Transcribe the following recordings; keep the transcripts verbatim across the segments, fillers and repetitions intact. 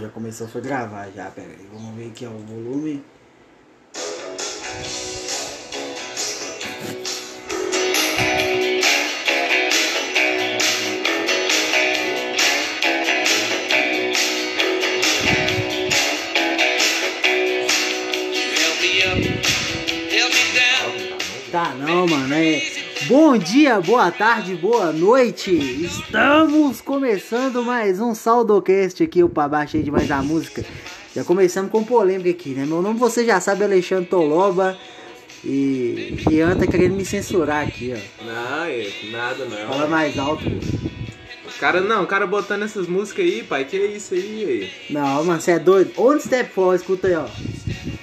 já começou, foi gravar já, pera aí, vamos ver aqui ó, o volume. Tá não, mano, é... Bom dia, boa tarde, boa noite. Estamos começando mais um Saldocast aqui, o pra baixo aí de mais a música. Já começamos com polêmica aqui, né? Meu nome você já sabe, Alexandre Toloba. E Rian tá querendo me censurar aqui, ó. Não, nada não. Fala mais alto. Cara, não, o cara botando essas músicas aí, pai, que é isso aí, aí? Não, mano, você é doido. One step forward, escuta aí, ó.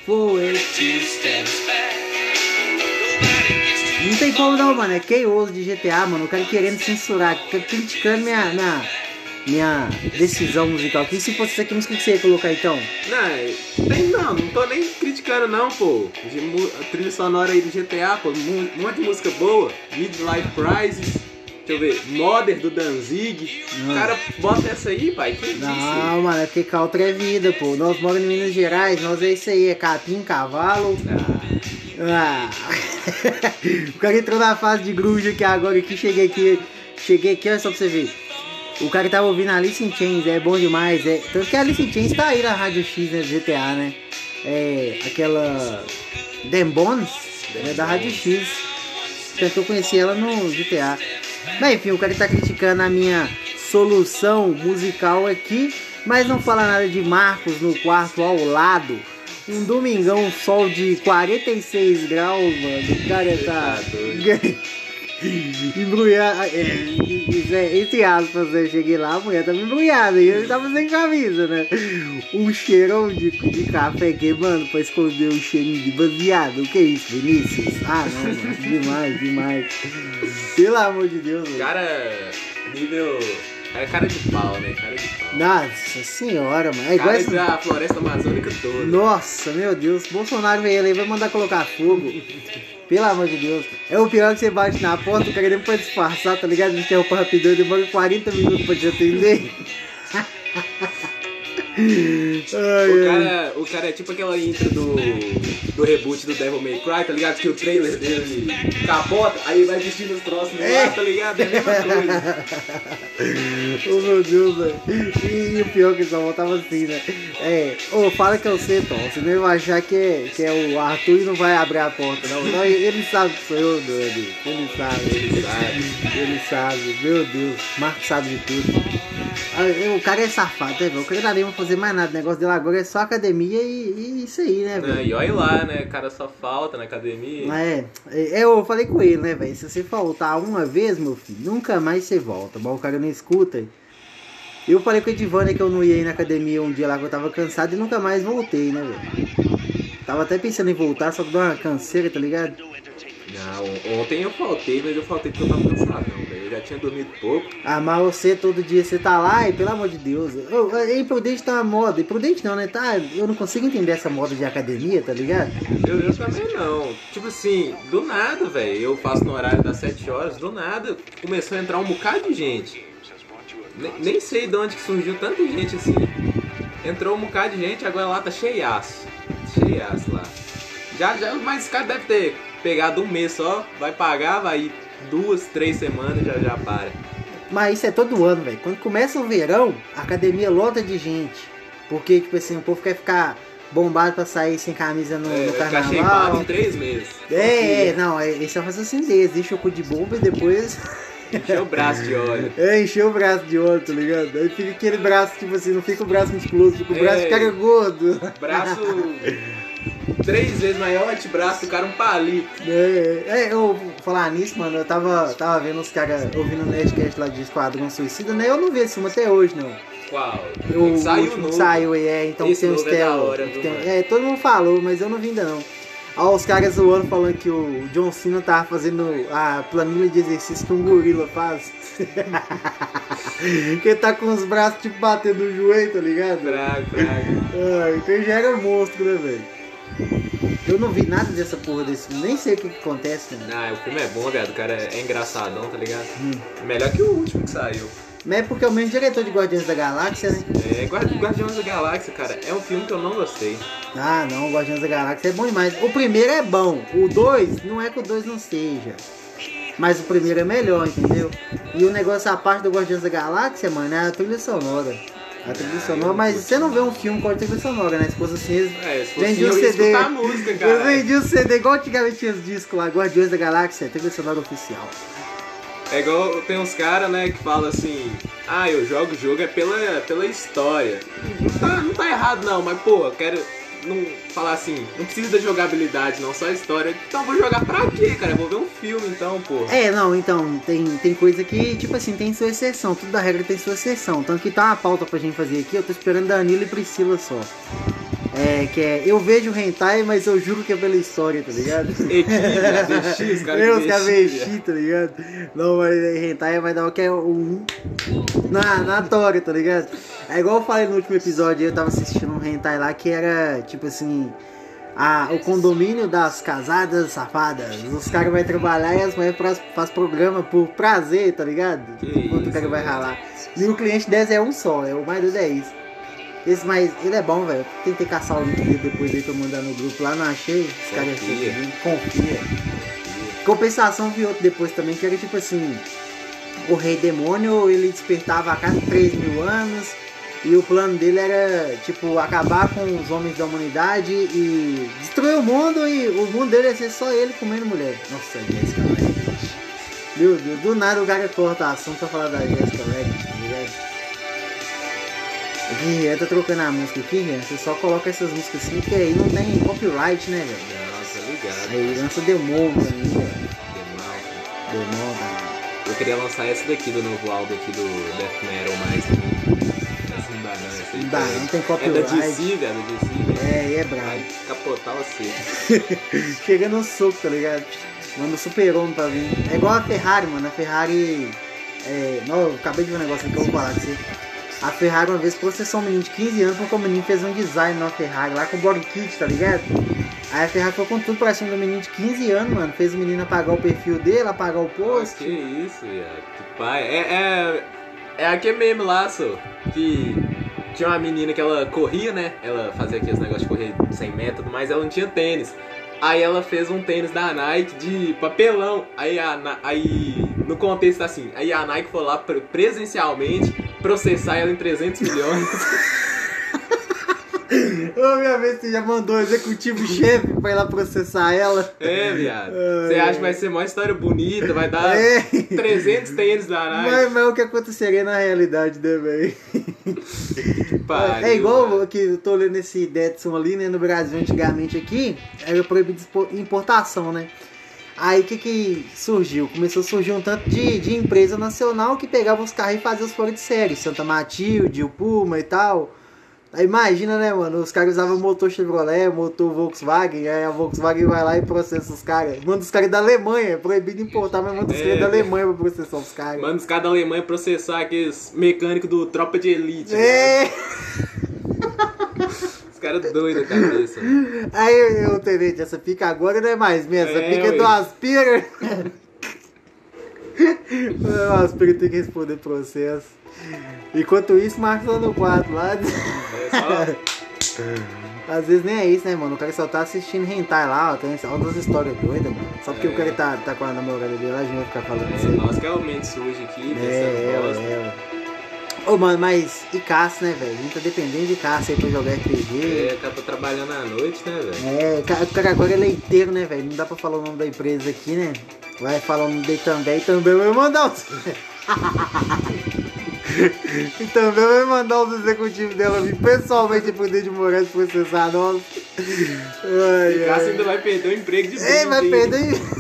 Forward, two steps back. Não tem como não, mano, é K O de G T A, mano, o cara querendo censurar, criticando minha, minha, minha decisão musical. E se fosse isso aqui, música que você ia colocar então? Não, tem não, não tô nem criticando não, pô. A trilha sonora aí do G T A, pô, um monte de música boa, Midlife Crisis, deixa eu ver, Mother do Danzig, não. O cara bota essa aí, pai, que isso? Não, mano, é porque country é vida, pô, nós moramos em Minas Gerais, nós é isso aí, é capim, cavalo... Ah. Ah. O cara entrou na fase de grunge aqui agora, que cheguei aqui, cheguei aqui, olha só pra você ver. O cara que tava ouvindo Alice in Chains, é bom demais, é. Tanto que a Alice in Chains tá aí na Rádio X, né, do G T A, né? É, aquela Dem Bones, né, da Rádio X. Tanto que eu conheci ela no G T A. Mas enfim, o cara tá criticando a minha solução musical aqui, mas não fala nada de Marcos no quarto ao lado. Um domingão, um sol de quarenta e seis graus, mano, o cara tá embrulhado, é, entre aspas, né? Cheguei lá, a mulher tava embrulhada e eu tava sem camisa, né? Um cheirão de, de café queimando pra esconder um cheirinho de baseado, o que é isso, Vinícius? Ah não, mano, demais, demais, pelo amor de Deus, mano. Cara, nível... É cara de pau, né? Cara de pau. Nossa senhora, mano. É igual cara esse... da floresta amazônica toda. Nossa, meu Deus. Bolsonaro veio ali, vai mandar colocar fogo. Pelo amor de Deus. É o pior que você bate na porta, o cara depois disfarçar, tá ligado? Interrompa rapidão, demora quarenta minutos pra te atender. O cara, o cara é tipo aquela intro do, do reboot do Devil May Cry, tá ligado? Que o trailer dele capota, aí vai vestindo os troços no ar, tá ligado? É a mesma coisa. Oh meu Deus, velho. E, e o pior que só voltava assim, né? É, ô, oh, fala que eu sei, Tom. Você não vai achar que é, que é o Arthur e não vai abrir a porta, não. Não, ele sabe que sou eu, meu amigo. Ele sabe, ele sabe, ele sabe, meu Deus. Marcos sabe de tudo. O cara é safado, né, velho? O cara nem vai fazer mais nada. O negócio dele agora é só academia e, e isso aí, né, velho? É, e olha lá, né? O cara só falta na academia. É, eu falei com ele, né, velho? Se você faltar uma vez, meu filho, nunca mais você volta. Bom, o cara não escuta. Eu falei com o Edivane que eu não ia ir na academia um dia lá que eu tava cansado e nunca mais voltei, né, velho? Tava até pensando em voltar, só que deu uma canseira, tá ligado? Não, ontem eu faltei, mas eu faltei porque eu tava cansado, velho. Eu já tinha dormido pouco. Ah, mas você todo dia, você tá lá e pelo amor de Deus. É imprudente tá uma moda. Imprudente não, né? Tá, eu não consigo entender essa moda de academia, tá ligado? Eu, eu também não. Tipo assim, do nada, velho. Eu faço no horário das sete horas, do nada começou a entrar um bocado de gente. Nem, nem sei de onde que surgiu tanta gente assim. Entrou um bocado de gente, agora lá tá cheiaço. Cheiaço lá. Já, já, mas esse cara deve ter pegado um mês só, vai pagar, vai duas, três semanas já já para. Mas isso é todo ano, velho. Quando começa o verão, a academia lota de gente. Porque, tipo assim, o povo quer ficar bombado pra sair sem camisa no, é, no carnaval. Ficar cheipado em três meses. É, é, não, é, esse é o raciocínio deles. Deixa o cu de bomba e depois... Encheu o braço de óleo. É, encheu o braço de óleo, tá ligado? Aí fica aquele braço, tipo assim, não fica o braço musculoso, fica o braço de cara gordo. Braço... Três vezes maior antebraço, o cara um palito. É, é, eu falar nisso, mano, eu tava, tava vendo os caras ouvindo o Nerdcast lá de Esquadrão Suicida, né? Eu não vi esse filme até hoje, não. Qual? Eu, o saiu último novo. Saiu, é, então esse tem os telos. É, é, todo mundo falou, mas eu não vi ainda não. Ó, os caras zoando, falando que o John Cena tava fazendo a planilha de exercício que um gorila faz. Que tá com os braços tipo batendo no joelho, tá ligado? Braga, braga. É, então já era monstro, né, velho? Eu não vi nada dessa porra desse filme, nem sei o que, que acontece, né? Ah, o filme é bom, velho, o cara é engraçadão, tá ligado? Hum. Melhor que o último que saiu. Mas é porque é o mesmo diretor de Guardiões da Galáxia, né? É, Guardiões da Galáxia, cara, é um filme que eu não gostei. Ah, não, Guardiões da Galáxia é bom demais. O primeiro é bom, o dois, não é que o dois não seja. Mas o primeiro é melhor, entendeu? E o negócio, a parte do Guardiões da Galáxia, mano, é a trilha sonora. A trilha sonora, ah, mas não você não vê um filme com a trilha sonora, né? Se fosse assim, é, se fosse vendi um C D. A música, cara. Eu vendi um C D, igual antigamente tinha os discos lá, Guardiões da Galáxia, trilha sonora oficial. É igual tem uns caras, né, que falam assim, ah, eu jogo o jogo é pela, pela história. Não tá, não tá errado não, mas pô, eu quero não falar assim, não precisa da jogabilidade não, só a história. Então vou jogar pra quê, cara? Eu vou ver um filme então, pô. É, não, então, tem, tem coisa que, tipo assim, tem sua exceção, tudo da regra tem sua exceção. Então aqui tá uma pauta pra gente fazer aqui, eu tô esperando Danilo e Priscila só. É, que é, eu vejo o hentai, mas eu juro que é pela história, tá ligado? X, cara, eu os caras, tá ligado? Não, mas hentai vai dar o que é um na, na tora, tá ligado? É igual eu falei no último episódio, eu tava assistindo um hentai lá que era, tipo assim, a, o condomínio das casadas safadas. Os caras vão trabalhar e as mulheres fazem programa por prazer, tá ligado? Enquanto o cara vai ralar. E o cliente dez é um só, é o mais do dez. Esse, mas ele é bom, velho. Tentei caçar o link dele depois dele pra mandar no grupo lá, não achei. Os caras acharam, confia. Compensação vi outro depois também, que era tipo assim: o rei demônio ele despertava a cada três mil anos e o plano dele era tipo acabar com os homens da humanidade e destruir o mundo, e o mundo dele ia ser só ele comendo mulher. Nossa, Jéssica, velho. Meu Deus, do nada o cara corta a ação pra falar da Jéssica, velho. Rian, tá trocando a música aqui, Rian. Você só coloca essas músicas assim, porque aí não tem copyright, né, velho? Nossa, ligado. Aí lança Demol pra mim, velho. Demol. Demol, velho. Eu queria lançar essa daqui do novo álbum aqui do Death Metal, mas essa não dá, não. Essa não dá, não, não tem copyright. É da D C, velho, da D C. É, e é brabo. Vai capotar você. Chega no soco, tá ligado? Manda o super-homem pra mim. É igual a Ferrari, mano. A Ferrari... É... Não, eu acabei de ver um negócio aqui que eu vou falar com você. A Ferrari uma vez processou um menino de quinze anos porque o menino fez um design na Ferrari lá com body kit, tá ligado? Aí a Ferrari foi com tudo pra cima do menino de quinze anos, mano. Fez o menino apagar o perfil dele, apagar o post. Ah, que isso, viado. Que pai. É, é, é aquele meme lá, só. Que tinha uma menina que ela corria, né? Ela fazia aqueles negócios de correr sem meta, mas ela não tinha tênis. Aí ela fez um tênis da Nike de papelão. Aí, a, aí no contexto assim, aí a Nike foi lá presencialmente processar ela em trezentos milhões. Ô, minha vez, você já mandou o executivo-chefe pra ir lá processar ela. É, viado. Você acha que vai ser uma história bonita, vai dar é. trezentos tênis da Nike. Mas, mas o que aconteceria na realidade, né, velho? Pariu, é igual mano. Que eu tô lendo esse Detson ali, né, no Brasil antigamente aqui, era proibido importação, né? Aí o que que surgiu? Começou a surgir um tanto de, de empresa nacional que pegava os carros e fazia os fora de série. Santa Matilde, o Puma e tal. Aí imagina, né, mano? Os caras usavam motor Chevrolet, motor Volkswagen. Aí a Volkswagen vai lá e processa os caras. Manda os caras da Alemanha. É proibido importar, mas manda os é, caras da Alemanha pra processar os caras. Manda os caras da Alemanha processar aqueles mecânicos do Tropa de Elite. É! Né? Os caras doidos da cabeça. Né? Aí eu terei, essa pica agora não é mais mesmo. Essa é, pica é do Aspira. O Aspira tem que responder processo. Enquanto isso, Marcos lá no quarto lá. É só... Às vezes nem é isso, né, mano? O cara só tá assistindo hentai lá, ó. Tem outras histórias doidas, mano. Só porque é. o cara tá, tá com a namorada dele lá, a gente vai ficar falando assim. É, nós que é o mente sujo aqui, pensando é, é, é. Ô, oh, mano, mas e Cássio, né, velho? A gente tá dependendo de Cássio aí pra jogar R P G. É, tá trabalhando à noite, né, velho? É, o cara agora é leiteiro, né, velho? Não dá pra falar o nome da empresa aqui, né? Vai falar o nome dele também, também vai mandar os... E também vai mandar os executivos dela vir pessoalmente pro Dede Moraes processar nós. E Cássio ainda vai perder o emprego de... É, vai perder o emprego.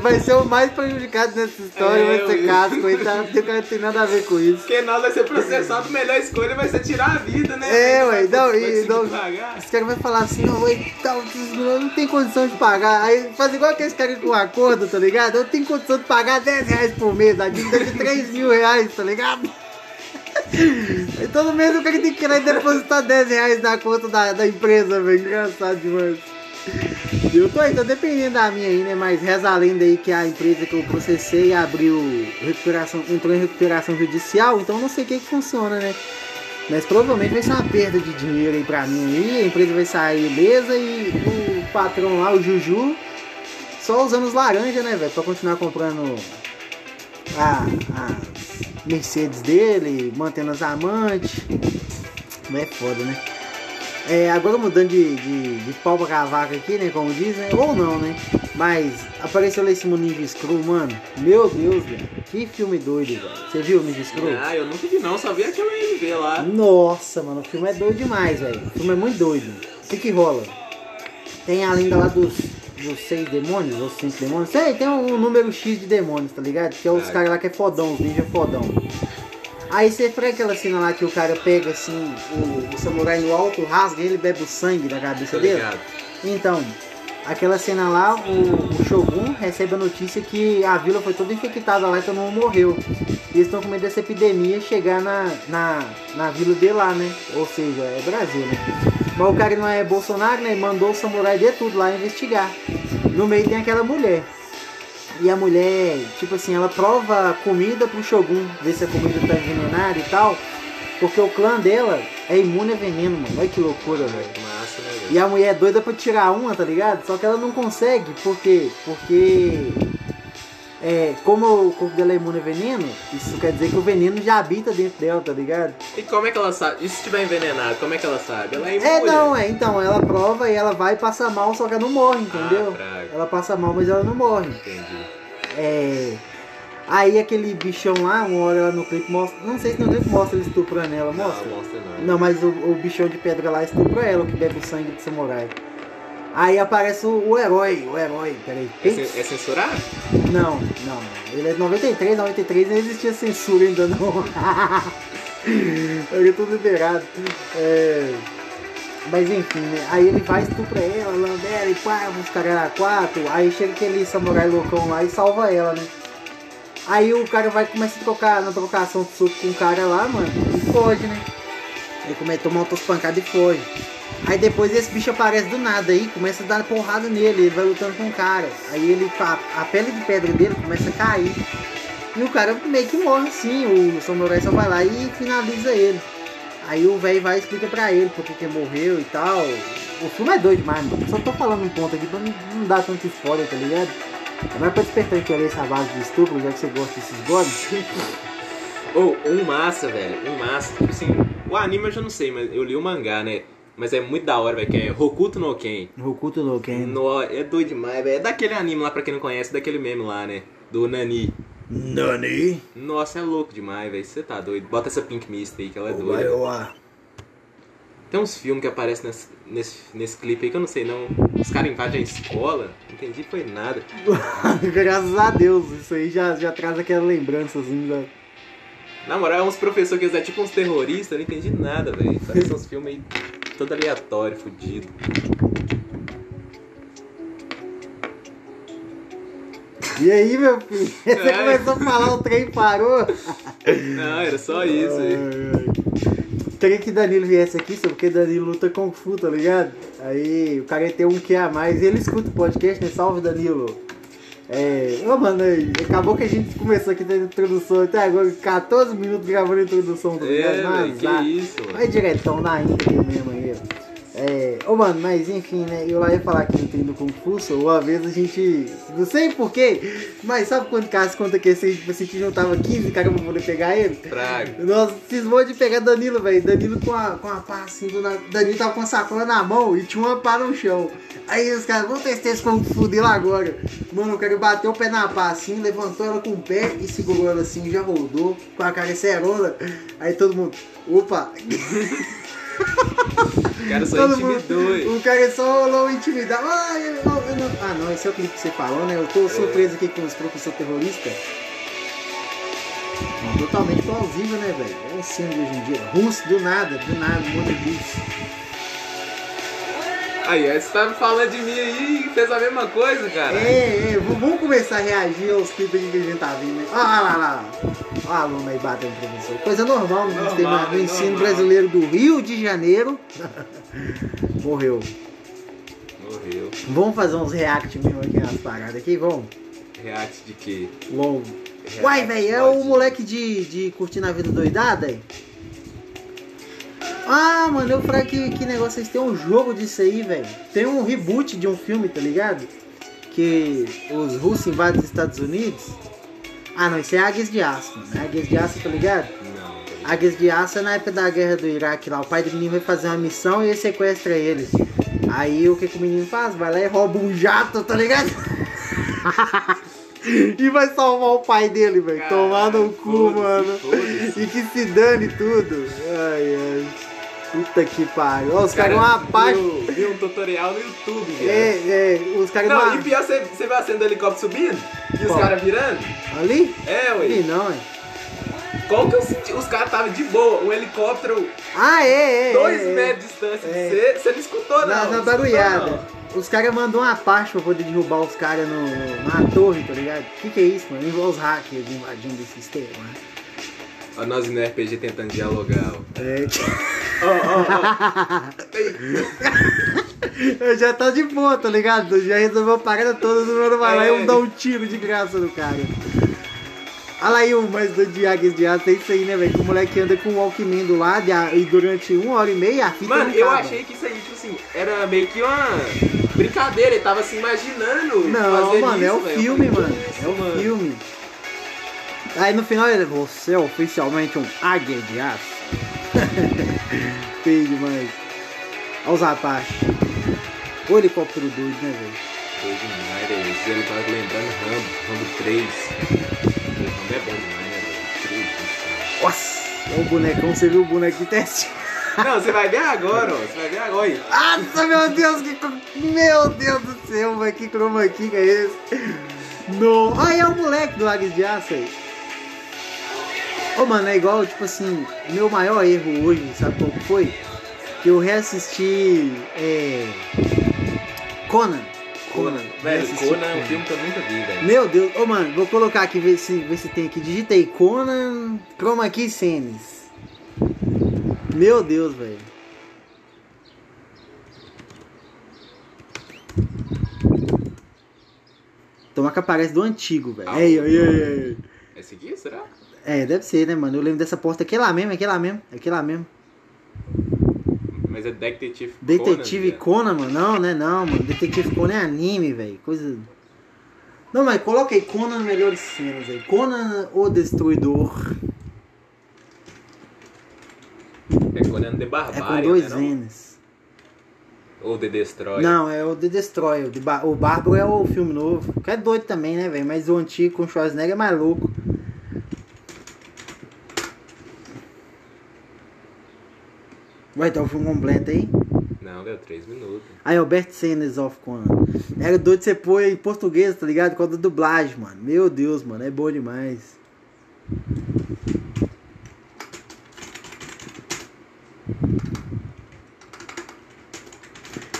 Vai ser o mais prejudicado nessa história, é, vai ser caso, coitado, porque o cara não tem nada a ver com isso. Porque nós vai ser processado, a melhor escolha vai ser tirar a vida, né? É, ué, não, e não, esse cara vai falar assim, não, tal, não tem condição de pagar. Aí faz igual aqueles caras com um acordo, tá ligado? Eu tenho condição de pagar dez reais por mês, a dívida de três mil reais, tá ligado? E todo mês o cara tem que ir lá e depositar dez reais na conta da, da empresa, velho, engraçado demais. Eu tô, tô dependendo da minha aí, né? Mas reza a lenda aí que a empresa que eu processei abriu recuperação, entrou em recuperação judicial, então não sei o que que funciona, né? Mas provavelmente vai ser uma perda de dinheiro aí pra mim aí, a empresa vai sair beleza e o patrão lá, o Juju, só usando os laranja, né, velho? Pra continuar comprando a, a Mercedes dele, mantendo as amantes. Não é foda, né? É, agora mudando de, de, de pau pra cavaca aqui, né? Como diz, né? Ou não, né? Mas apareceu lá esse Ninja Scroll, mano. Meu Deus, velho. Que filme doido, velho. Você viu o Ninja Scroll? Ah, eu nunca vi não. Só vi aquela M V lá. Nossa, mano. O filme é doido demais, velho. O filme é muito doido. O que que rola? Tem a lenda lá dos, dos seis demônios, ou cinco demônios. Sei, tem um, um número X de demônios, tá ligado? Que é os caras lá que é fodão, os ninja fodão. Aí você foi aquela cena lá que o cara pega assim, o, o samurai no alto, rasga ele, bebe o sangue da cabeça dele. Então, aquela cena lá, o, o Shogun recebe a notícia que a vila foi toda infectada lá e todo mundo morreu. E eles estão com medo dessa epidemia chegar na, na, na vila dele lá, né? Ou seja, é Brasil, né? Mas o cara não é Bolsonaro, né? Mandou o samurai de tudo lá investigar. No meio tem aquela mulher. E a mulher, tipo assim, ela prova comida pro Shogun, ver se a comida tá envenenada e tal. Porque o clã dela é imune a veneno, mano. Olha que loucura, velho. E a mulher é doida pra tirar uma, tá ligado? Só que ela não consegue, por quê? Porque é, como o corpo dela é imune a veneno, isso quer dizer que o veneno já habita dentro dela, tá ligado? E como é que ela sabe? E se estiver envenenado, como é que ela sabe? Ela é imune. É, não, é. Então, ela prova e ela vai e passa mal, só que ela não morre, entendeu? Ah, ela passa mal, mas ela não morre. Entendi. É... Aí aquele bichão lá, uma hora ela no clipe mostra... Não sei se no clipe mostra ele estuprando ela, mostra? Não, mostra não. Não, mas o, o bichão de pedra lá estupra ela, que bebe o sangue do samurai. Aí aparece o, o herói, o herói, peraí. É, é censurar? Não, não. Ele é de noventa e três, noventa e três, não existia censura ainda não. Eu tô liberado. É... Mas enfim, né? Aí ele vai, estupra ela, lambera e pá, os caras eram quatro. Aí chega aquele samurai loucão lá e salva ela, né? Aí o cara vai, começa a trocar na trocação de soco com o cara lá, mano, e foge, né? Ele começa a tomar outras pancadas e foge. Aí depois esse bicho aparece do nada aí, começa a dar porrada nele, ele vai lutando com o cara. Aí ele, a, a pele de pedra dele começa a cair. E o cara meio que morre assim, o samurai só vai lá e finaliza ele. Aí o velho vai e explica pra ele porque que morreu e tal. O filme é doido demais, mano. Só tô falando um ponto aqui pra não, não dar tanto spoiler, tá ligado? É mais pra despertar que olha essa base de estupro, já que você gosta desses gods. Ou oh, um massa, velho, um massa. Tipo assim, o anime eu já não sei, mas eu li o mangá, né? Mas é muito da hora, velho, que é Hokuto no Ken. Hokuto no Ken. No, é doido demais, velho. É daquele anime lá, pra quem não conhece, é daquele meme lá, né? Do Nani. Nani? Nossa, é louco demais, velho. Você tá doido. Bota essa Pink Mist aí, que ela é oh, doida. Vai, tem uns filmes que aparecem nesse, nesse, nesse clipe aí, que eu não sei não. Os caras invadem a escola. Não entendi, foi nada. Graças a Deus, isso aí já, já traz aquela lembrança, assim, já... Na moral, é uns professores que eles é tipo uns terroristas, eu não entendi nada, velho. Parece uns filmes aí... Todo aleatório, fudido. E aí, meu filho? Você é. começou a falar, o trem parou? Não, era só isso aí. Queria que Danilo viesse aqui, só porque Danilo luta Kung Fu, tá ligado? Aí o cara ia ter um que a mais. Ele escuta o podcast, né? Salve, Danilo. É. Ô, mano, acabou que a gente começou aqui da introdução até agora, quatorze minutos gravando a introdução do é, mas, que ah, isso, mano. Vai diretão na íntegra mesmo aí. É. Ô, mano, mas enfim, né? Eu lá ia falar que eu entendo Kung Fu, uma vez a gente. Não sei porquê, mas sabe quando o Cássio conta que esse tipo assim, que juntava quinze caras pra poder pegar ele? Trago. Nós cismou de pegar Danilo, velho. Danilo com a, com a pá assim, do nada. Danilo tava com a sacola na mão e tinha uma pá no chão. Aí os caras, vamos testar esse Kung Fu dele agora. Mano, o cara bateu o pé na pá assim, levantou ela com o pé e segurou ela assim, já rodou, com a cara cerona. Aí todo mundo, opa! O cara só intimidou. O cara só rolou intimidar. Ah, eu, eu, eu não... ah, não, esse é o clipe que você falou, né? Eu tô é. surpreso aqui com os professores terroristas. Totalmente plausível, né, velho? É assim hoje em dia. Russo, do nada, do nada, um monte de russo. Aí, aí você tá falando de mim aí e fez a mesma coisa, cara. É, é, vamos começar a reagir aos clipes que a gente tá vindo. Olha lá, lá, lá. Olha a aluna aí batendo pra você. Coisa normal no normal, sistema do ensino normal. Brasileiro do Rio de Janeiro. Morreu. Morreu. Vamos fazer uns react mesmo aqui nas paradas aqui, vamos? React de quê? Longo. React Uai, velho, é o moleque de, de curtir na vida doidada aí? Ah, mano, eu falei que, que negócio, vocês têm um jogo disso aí, velho. Tem um reboot de um filme, tá ligado? Que os russos invadem os Estados Unidos. Ah, não, isso é Águias de Aço, mano. Águias de Aço, tá ligado? Não. Águias de Aço é na época da guerra do Iraque lá. O pai do menino vai fazer uma missão e ele sequestra eles. Aí o que, que o menino faz? Vai lá e rouba um jato, tá ligado? E vai salvar o pai dele, velho. Tomar no cu, mano. E que se dane tudo. Ai, ai. Puta que pariu. Os, os caras cara, uma parte. Viu um tutorial no YouTube, velho. É, é. Os caras. Não, uma... e pior, você, você vai acendo o helicóptero subindo? E os caras virando? Ali? É, ué. Ali não, ué. Qual que eu senti? Os caras estavam de boa, um helicóptero. Ah, é, é. Dois é, metros de distância é. de você. Você não escutou, não. Na, na não barulhada. Escutou, não. Os caras mandou uma parte pra poder derrubar os caras no, na torre, tá ligado? O que, que é isso, mano? Igual os hackers invadindo esse sistema, né? Ó, nós no R P G tentando dialogar, ó. É. Ó, ó, ó. Eu já tá de boa, tá ligado? Eu já resolveu a parada toda, do meu vai lá e eu dou um tiro de graça no cara. Olha lá aí o mais doido de Águias de Aço, é isso aí, né, velho? Que o moleque anda com o Walkman do lado e durante uma hora e meia a fita. Mano, eu achei que isso aí, tipo assim, era meio que uma brincadeira, ele tava se imaginando. Não, fazer mano, isso, é o véio. filme, mano. É o mano. filme. Aí no final ele, você é oficialmente um Águia de Aço. Feio demais. Olha os rapazes. O helicóptero doido, né, velho? Doido demais, velho. Esse ele tava lembrando Rambo, Rambo três. Rambo é bom demais, né, velho? Nossa! Olha o bonecão, você viu o boneco de teste? Não, você vai ver agora, ó. Você vai ver agora, hein? Nossa, meu Deus, que... Meu Deus do céu, velho. Que chroma key é esse? Não. Olha, é o moleque do Águias de Aço aí. Ô, mano, é igual, tipo assim... Meu maior erro hoje, sabe qual foi? Que eu reassisti... É... Conan. Conan. Velho, Conan é um filme que eu nunca vi, velho. Meu Deus. Ô, oh, mano, vou colocar aqui, ver se, ver se tem aqui. Digita aí, Conan, chroma key scenes. Meu Deus, velho. Toma que aparece do antigo, velho. Ah, ei, ei, ei, ei. Esse aqui, será? É, deve ser, né, mano? Eu lembro dessa porta. Aqui é lá mesmo, aqui é lá mesmo, aqui é lá mesmo. Mas é Detective Conan. Detective Conan, mano. Não, né? Não, mano. Detective Conan é anime, velho. Coisa. Não, mas coloca aí Conan melhores cenas, velho. Conan o Destruidor. É Conan The Barbarian. É com dois N's. Ou The Destroyer. Não, é o The Destroyer. O, de Bar- o Bárbaro é o filme novo. Que é doido também, né, velho? Mas o antigo com Schwarzenegger é mais louco. Vai dar o filme completo aí? Não, deu três minutos. Aí, Albert Sanders of Conan. Era doido de você pôr em português, tá ligado? Com a dublagem, mano. Meu Deus, mano. É bom demais.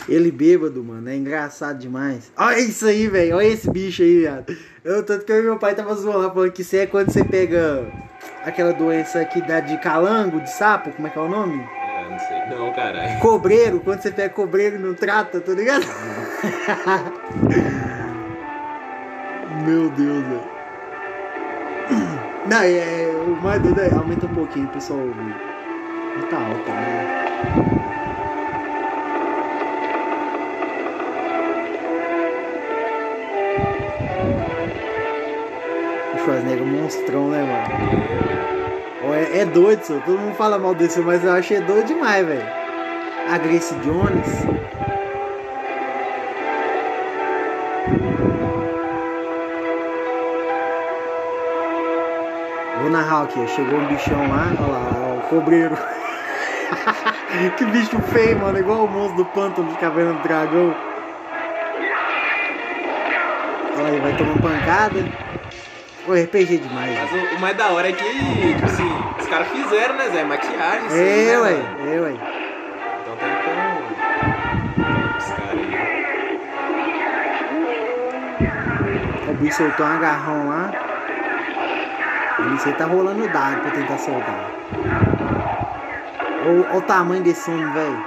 Ele bêbado, mano. É engraçado demais. Olha isso aí, velho. Olha esse bicho aí, viado. Eu, tanto que eu e meu pai tava zoando lá, falando que isso é quando você pega aquela doença que dá de calango, de sapo. Como é que é o nome? Não, caralho. Cobreiro, quando você pega cobreiro e não trata, tá ligado? Meu Deus, velho. Não, é, é, o mais doido é... Aumenta um pouquinho, pessoal. Não tá alto, né? O Schwarzenegger é um monstrão, né, mano? É, é doido, só. Todo mundo fala mal desse, mas eu achei doido demais, velho. A Grace Jones. Vou narrar aqui, chegou um bichão lá, olha lá, ó, o cobreiro. Que bicho feio, mano, igual o monstro do pântano de Caverna do Dragão. Olha aí, vai tomar pancada. Pô, R P G demais. Mas o, o mais da hora é que, tipo assim, os caras fizeram, né, Zé? Maquiagem, assim, é, né, ué, mano? É, ué. Então tem como... Os caras aí. O bicho soltou um agarrão lá. O bicho aí tá rolando o dado pra tentar soltar. Olha o tamanho desse homem, velho.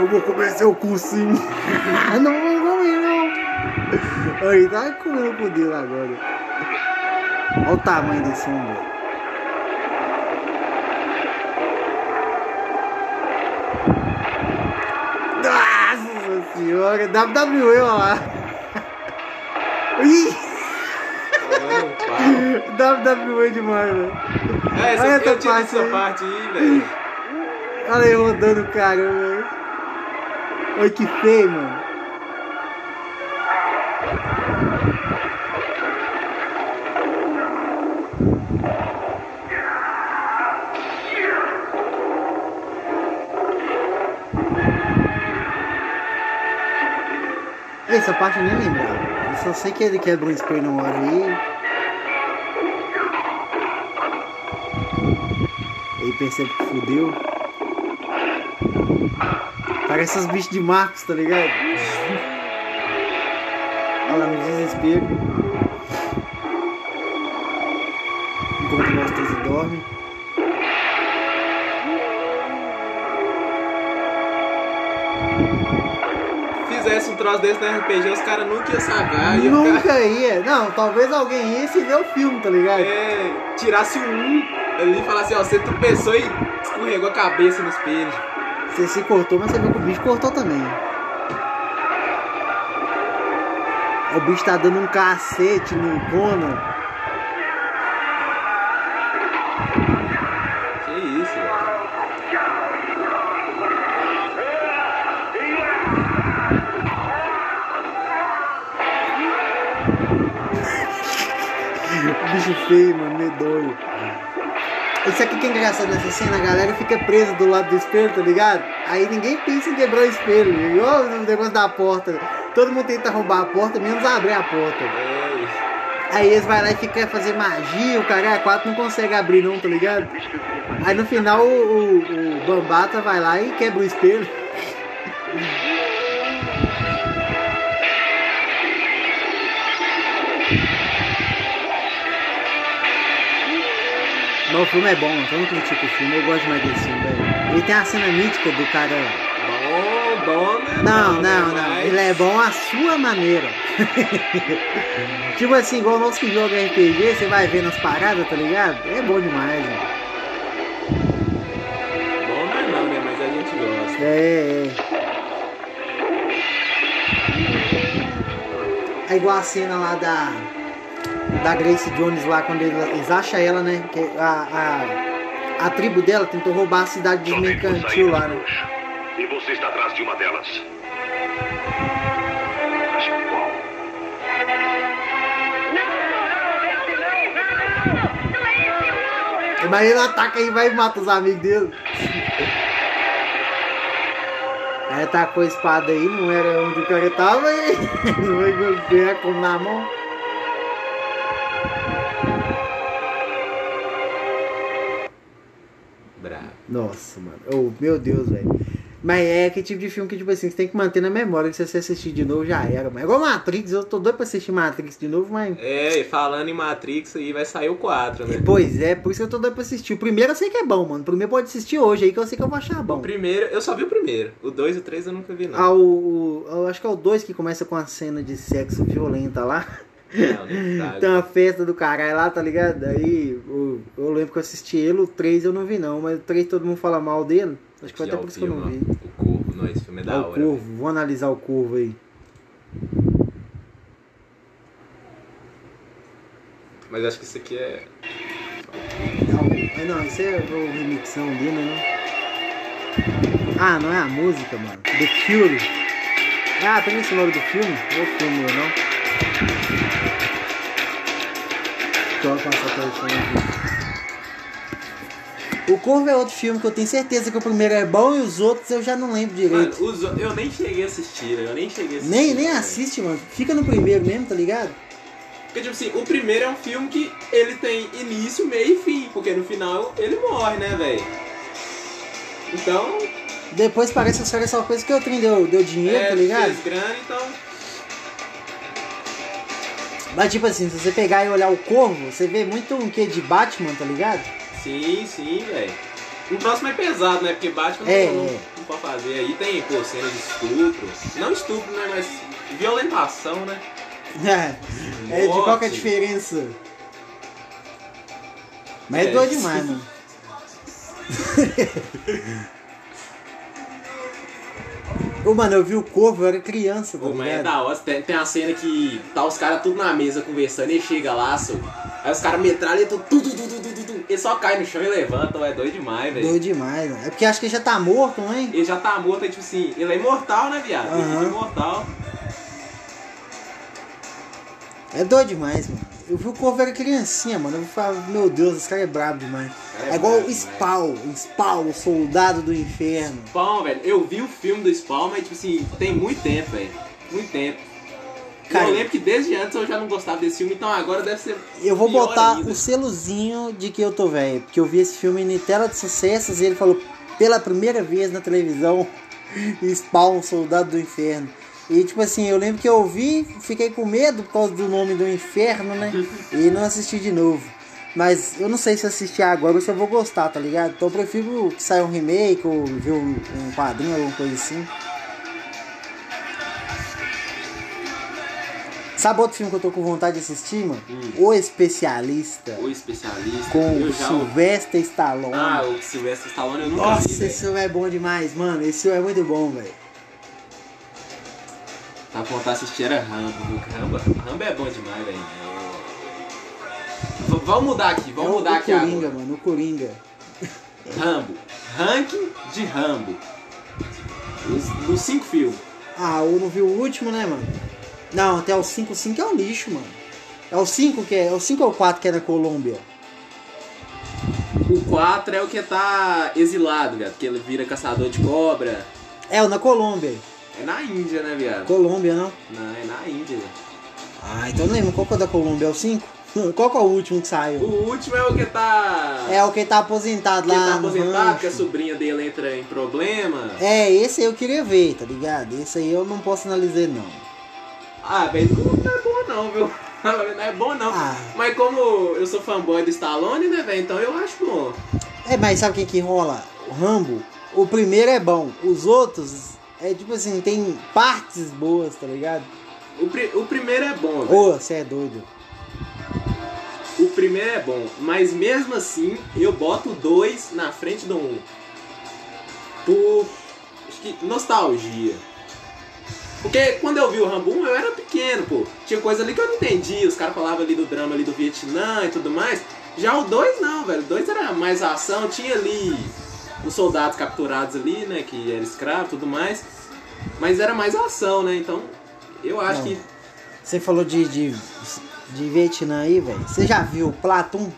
Eu vou comer seu cursinho. Não vou comer, não. Ele tá comendo o poder agora. Olha o tamanho desse homem. Nossa senhora, W W E, olha lá. Ih! W W E demais, velho. É, olha essa, essa parte, aí. parte aí, velho. Olha aí rodando o cara, velho. Olha que feio, mano. Essa parte eu nem lembrava. Eu só sei que ele quebrou um spray no óleo aí. Aí percebe que fudeu. Parece os bichos de Marcos, tá ligado? Olha lá, no desespero. Enquanto nós três dormem. Fizesse um troço desse no R P G, os caras nunca iam sacar. Ia nunca ficar... ia. Não, talvez alguém ia se ver o filme, tá ligado? É, tirasse um... Ele fala assim, ó, você tropeçou e escorregou a cabeça no espelho. Você se cortou, mas você viu que o bicho cortou também. O bicho tá dando um cacete no Conan. Que isso, velho. Bicho feio, mano, medonho. Isso aqui que é engraçado nessa cena, a galera fica presa do lado do espelho, tá ligado? Aí ninguém pensa em quebrar o espelho, igual o negócio da porta. Todo mundo tenta roubar a porta, menos abrir a porta. Aí eles vão lá e ficam fazendo magia, o cara quatro não consegue abrir não, tá ligado? Aí no final o, o, o Bambata vai lá e quebra o espelho. Mas o filme é bom, eu não critico o filme, eu gosto mais desse filme, velho. Ele tem a cena mítica do cara... Bom, bom, né? Não, não, não, não. Ele é bom à sua maneira. Tipo assim, igual nós que joga R P G, você vai vendo as paradas, tá ligado? É bom demais, velho. Bom não é não, né? Mas a gente gosta. É, é. É igual a cena lá da... Da Grace Jones lá, quando eles acham ela, né? Que a, a, a tribo dela tentou roubar a cidade de mercantil lá, né? E você está atrás de uma delas. Acho que qual? Não, não, não, não, não é esse não! Mas ele ataca e vai e mata os amigos dele. Aí tacou a espada aí, não era onde o cara tava e não vai ganhar com na mão. Nossa, mano. Oh, meu Deus, velho. Mas é que tipo de filme que, tipo assim, você tem que manter na memória, que se você assistir de novo, já era, mano. É igual Matrix, eu tô doido pra assistir Matrix de novo, mas... É, e falando em Matrix, aí vai sair o quatro, né? E, pois é, por isso que eu tô doido pra assistir. O primeiro eu sei que é bom, mano. O primeiro pode assistir hoje aí, que eu sei que eu vou achar bom. O primeiro, eu só vi o primeiro. O dois e o três eu nunca vi, não. Ah, o... o eu acho que é o dois que começa com a cena de sexo violenta lá. Não, não então a festa do caralho lá, tá ligado? Aí eu, eu lembro que eu assisti ele, o três eu não vi não, mas o três todo mundo fala mal dele. Acho que foi até por isso que eu não vi. O Corvo, não, esse filme é da hora. O Corvo, vou analisar o Corvo aí. Mas acho que isso aqui é... Não, não, isso é a remixão dele, né? Ah, não é a música, mano. The Cure. Ah, tem esse nome do filme? Não é o filme, não. O Corvo é outro filme que eu tenho certeza que o primeiro é bom e os outros eu já não lembro direito. Mano, os, eu nem cheguei a assistir, eu nem cheguei a assistir. Nem, nem assiste, mano. Fica no primeiro mesmo, tá ligado? Porque, tipo assim, o primeiro é um filme que ele tem início, meio e fim, porque no final ele morre, né, velho? Então... Depois parece que só coisa que o trem deu, deu dinheiro, é, tá ligado? Fez grana, então... Mas tipo assim, se você pegar e olhar o Corvo, você vê muito um quê de Batman, tá ligado? Sim, sim, velho. O próximo é pesado, né? Porque Batman é, não, é. não pode fazer. Aí tem, pô, cena de estupro. Não estupro, né? Mas violentação, né? É, de qual que é a diferença? Mas é, é doido demais, mano. Ô, mano, eu vi o Corvo, eu era criança. Ô, mas é da hora. Tem, tem uma cena que tá os caras tudo na mesa conversando e chega lá, só. Aí os caras metralham tudo, tudo, tudo, tudo, tudo. Ele só cai no chão e levanta, é doido demais, velho. Doido demais, mano. É porque acho que ele já tá morto, não é? Ele já tá morto, é tipo assim, ele é imortal, né, viado? Uhum. Ele é imortal. É doido demais, mano. Eu vi o Corvo, era criancinha, mano. Eu falava, meu Deus, esse cara é brabo demais. É, é igual o Spawn, o Spawn, o Soldado do Inferno. Spawn, velho. Eu vi o filme do Spawn, mas, tipo assim, tem muito tempo, velho. Muito tempo. Cara, eu lembro que desde antes eu já não gostava desse filme, então agora deve ser. Eu vou botar ainda o selozinho de que eu tô velho, porque eu vi esse filme em tela de sucessos e ele falou pela primeira vez na televisão: Spawn, Soldado do Inferno. E tipo assim, eu lembro que eu vi, fiquei com medo por causa do nome do inferno, né? E não assisti de novo. Mas eu não sei se assistir agora ou se eu vou gostar, tá ligado? Então eu prefiro que saia um remake ou ver um quadrinho, alguma coisa assim. Sabe outro filme que eu tô com vontade de assistir, mano? Hum. O Especialista. O Especialista. Com o Sylvester Stallone. Ah, o Sylvester Stallone eu nunca vi. Nossa, esse filme é bom demais, mano. Esse filme é muito bom, velho. Tá pra vontade de assistir era Rambo. Rambo, Rambo é bom demais, velho. V- vamos mudar aqui, vamos eu, mudar o aqui Coringa, agora. Mano, o Coringa, mano. Rambo. Ranking de Rambo. Os, dos cinco filmes. Ah, eu não vi o último, né, mano? Não, até o cinco, cinco é um lixo, mano. É o cinco que é, é o cinco ou o quatro que é da Colômbia? O quatro é o que tá exilado, velho, porque ele vira caçador de cobra. É, o na Colômbia. É na Índia, né, viado? Colômbia, não? Não, é na Índia. Ah, então lembra, qual que é da Colômbia? É o cinco? Qual que é o último que saiu? O último é o que tá... É o que tá aposentado lá. Que tá aposentado, porque a sobrinha dele entra em problema. É, esse aí eu queria ver, tá ligado? Esse aí eu não posso analisar, não. Ah, velho, não é bom não, viu? Não é bom não. Ah. Mas como eu sou fanboy do Stallone, né, velho? Então eu acho bom. É, mas sabe o que que rola? O Rambo, o primeiro é bom, os outros... É tipo assim, tem partes boas, tá ligado? O, pri- o primeiro é bom, velho. Ô, você é doido. O primeiro é bom, mas mesmo assim eu boto o dois na frente do um. Por... acho que nostalgia. Porque quando eu vi o Rambo um, eu era pequeno, pô. Tinha coisa ali que eu não entendia. Os caras falavam ali do drama ali do Vietnã e tudo mais. Já o dois não, velho. O dois era mais ação, tinha ali... os soldados capturados ali, né, que era escravo e tudo mais, mas era mais ação, né, então eu acho não. que... Você falou de, de, de Vietnã aí, velho, você já viu Platão?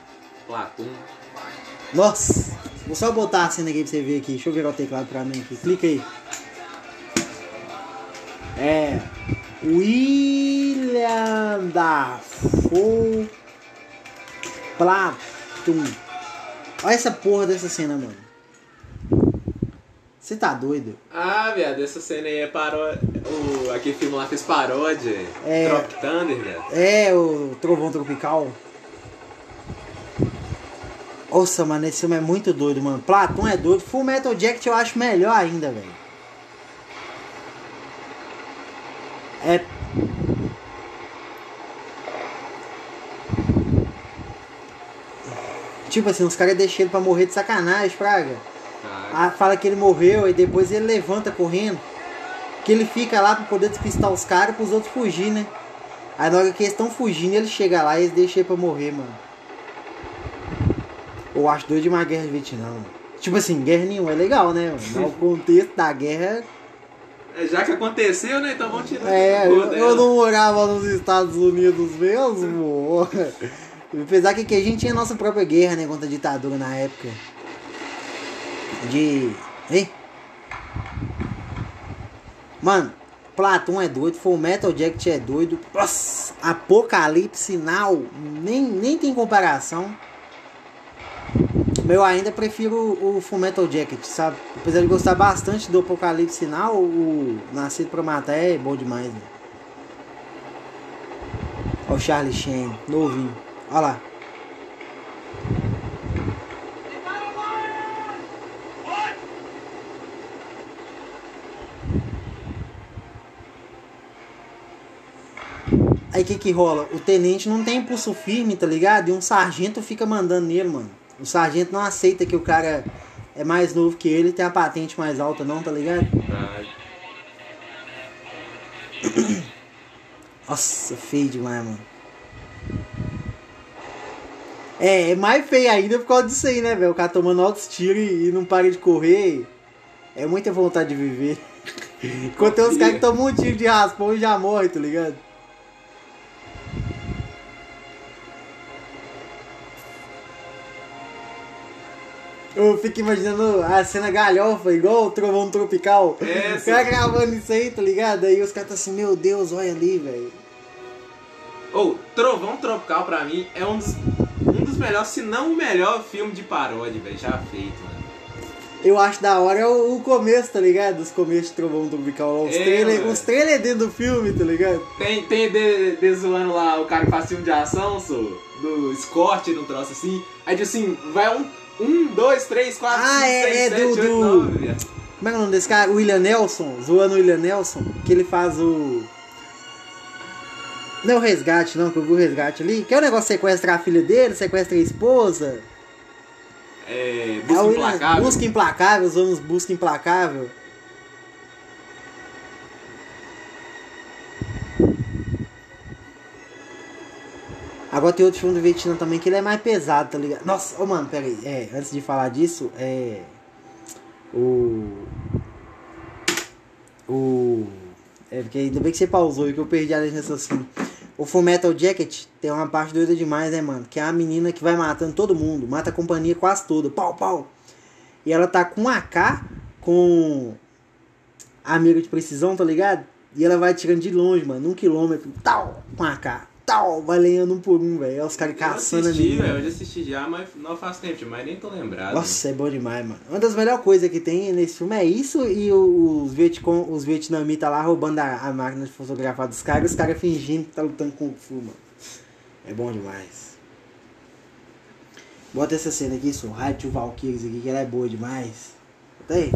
Platão? Nossa, vou só botar a cena aqui pra você ver aqui, deixa eu virar o teclado pra mim aqui, clica aí. É, William Dafoe Platão. Olha essa porra dessa cena, mano. Você tá doido? Ah, viado, essa cena aí é paródia. O... Aquele filme lá fez paródia. É. Tropic Thunder, velho. É, o Trovão Tropical. Nossa, mano, esse filme é muito doido, mano. Platão é doido. Full Metal Jacket eu acho melhor ainda, velho. É. Tipo assim, os caras deixam ele pra morrer de sacanagem, praga. Ah, fala que ele morreu e depois ele levanta correndo. Que ele fica lá pra poder despistar os caras e pros outros fugir, né? Aí na hora que eles estão fugindo, ele chega lá e eles deixam ele pra morrer, mano. Eu acho doido demais a guerra de Vietnã, mano. Tipo assim, guerra nenhuma é legal, né, mano? Mas o contexto da guerra... É, já que aconteceu, né? Então vamos tirar. É, eu, eu não morava nos Estados Unidos mesmo. Apesar que, que a gente tinha a nossa própria guerra, né? Contra a ditadura na época. De... Hein? Mano, Platão é doido, Full Metal Jacket é doido. Nossa, Apocalipse Now nem, nem tem comparação. Eu ainda prefiro o Full Metal Jacket, sabe? Apesar de gostar bastante do Apocalipse Now, o Nascido Pra Matar é bom demais, né? Olha o Charlie Sheen, novinho. Olha lá. Aí o que que rola? O tenente não tem impulso firme, tá ligado? E um sargento fica mandando nele, mano. O sargento não aceita que o cara é mais novo que ele e tem a patente mais alta não, tá ligado? Nossa, feio demais, mano. É, é mais feio ainda por causa disso aí, né, velho? O cara tomando altos tiros e, e não para de correr. É muita vontade de viver. Enquanto tem uns caras que tomam um tiro de raspão e já morre, tá ligado? Eu fico imaginando a cena galhofa, igual o Trovão Tropical. É, o cara gravando isso aí, tá ligado? Aí os caras tá assim, meu Deus, olha ali, velho. Ou, oh, Trovão Tropical pra mim é um dos, um dos melhores, se não o melhor filme de paródia, velho, já feito, mano. Eu acho da hora é o, o começo, tá ligado? Os começos de Trovão Tropical, os é, trailers, os trailers dentro do filme, tá ligado? Tem, tem de, de zoando lá o cara que faz filme de ação, so, do Scott, no troço assim. Aí assim, vai um... Um, dois, três, quatro, ah, cinco, é, seis, é, sete, do, oito, do... nove. Como é o nome desse cara? William Nelson, zoando o William Nelson, que ele faz o... Não é o resgate não, que eu vi o resgate ali. Que é o negócio sequestra a filha dele, sequestra a esposa. É... Busca é William... Implacável. Busca Implacável, zoando Busca Implacável. Agora tem outro filme do Vietnã também que ele é mais pesado, tá ligado? Nossa, ô oh, mano, peraí. É, antes de falar disso, é... O... O... É, porque ainda bem que você pausou e que eu perdi a linha de raciocínio. O Full Metal Jacket tem uma parte doida demais, né, mano? Que é a menina que vai matando todo mundo. Mata a companhia quase toda. Pau, pau. E ela tá com um A K, com... Amigo de precisão, tá ligado? E ela vai atirando de longe, mano. Um quilômetro. Tal, com A K. Tal, vai lenhando um por um, velho. Os caras caçando ali. Eu já assisti já, mas não faz tempo demais, nem tô lembrado. Nossa, é bom demais, mano. Uma das melhores coisas que tem nesse filme é isso e os, Vietcong, os vietnamitas lá roubando a, a máquina de fotografar dos caras e os caras fingindo que tá lutando com o Kung Fu, mano. É bom demais. Bota essa cena aqui, isso, Rádio Valkyries aqui, que ela é boa demais. Bota aí.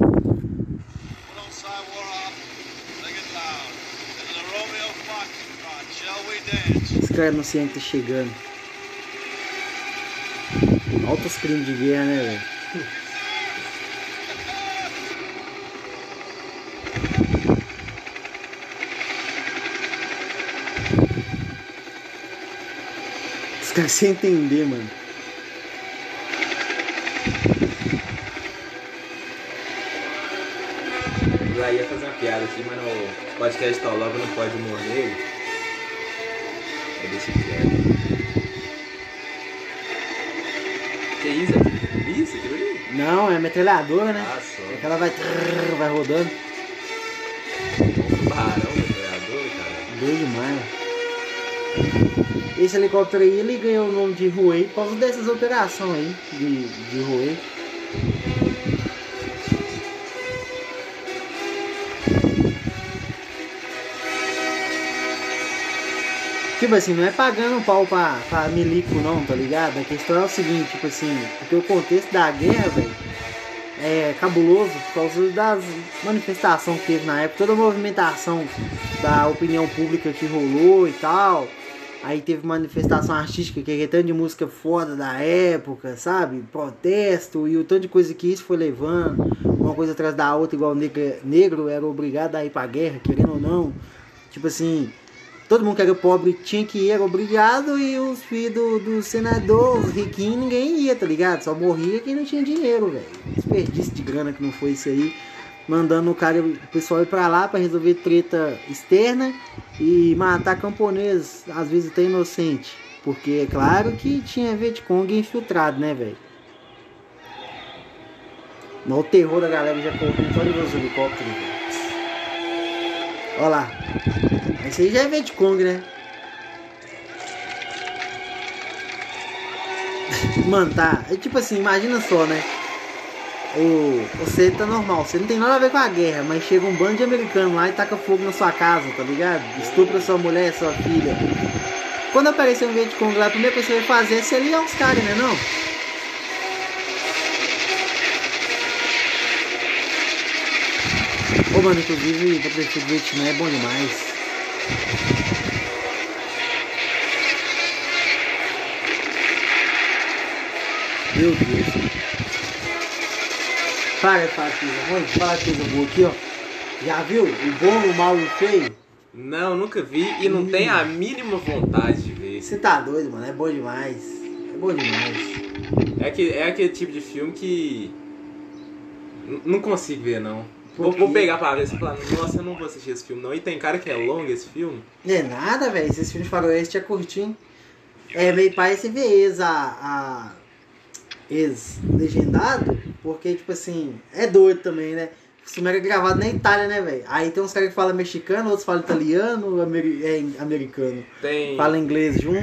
Esse cara não sei onde tá chegando. Altos crimes de guerra, né, velho? Os caras sem entender, mano. Eu ia fazer uma piada aqui, mas no podcast Tá Logo não pode morrer. Desse que é isso? Isso? Que não, é metralhadora, né? Ah, só. É que ela vai, trrr, vai rodando. Um barão, metralhador, cara. Doido demais. Esse helicóptero aí, ele ganhou o nome de Huey por causa dessas operações aí de, de Huey. Tipo assim, não é pagando um pau pra, pra milico não, tá ligado? A questão é o seguinte, tipo assim, porque o contexto da guerra, velho, é cabuloso por causa das manifestações que teve na época, toda a movimentação da opinião pública que rolou e tal. Aí teve manifestação artística, que é tanto de música foda da época, sabe? Protesto e o tanto de coisa que isso foi levando, uma coisa atrás da outra, igual o negro, negro era obrigado a ir pra guerra, querendo ou não. Tipo assim... Todo mundo que era pobre tinha que ir, era obrigado, e os filhos do, do senador, os riquinhos, ninguém ia, tá ligado? Só morria quem não tinha dinheiro, velho. Desperdício de grana que não foi isso aí. Mandando o cara, o pessoal ir pra lá pra resolver treta externa e matar camponeses, às vezes até inocente. Porque é claro que tinha Vietcong infiltrado, né, velho? Mas o terror da galera já correu só de ver os helicópteros, velho. Olha lá. Esse aí já é Vietcong, né? Mano, tá. É tipo assim, imagina só, né? O, você tá normal, você não tem nada a ver com a guerra, mas chega um bando de americano lá e taca fogo na sua casa, tá ligado? Estupra sua mulher, sua filha. Quando aparecer um Vietcong lá, a primeira coisa que você vai fazer é se aliar aos caras, né? Não? Ô, mano, inclusive, o Vietnã é bom demais. Meu Deus. Para, Patrícia. Vamos falar aqui do bolo aqui, ó. Já viu? O bolo, o mal e o feio? Não, nunca vi e não hum. tenho a mínima vontade de ver. Você tá doido, mano. É bom demais. É bom demais. É, que, é aquele tipo de filme que... N- não consigo ver, não. Vou, vou pegar pra ver se falar, nossa, eu não vou assistir esse filme, não. E tem cara que é longo esse filme. Não é nada, velho. Esse filme de faroeste é curtinho. É, meio parece ver ex, a, a ex-legendado, porque, tipo assim, é doido também, né? O filme era gravado na Itália, né, velho? Aí tem uns caras que falam mexicano, outros falam italiano, amer, é, americano. Tem... Fala inglês junto.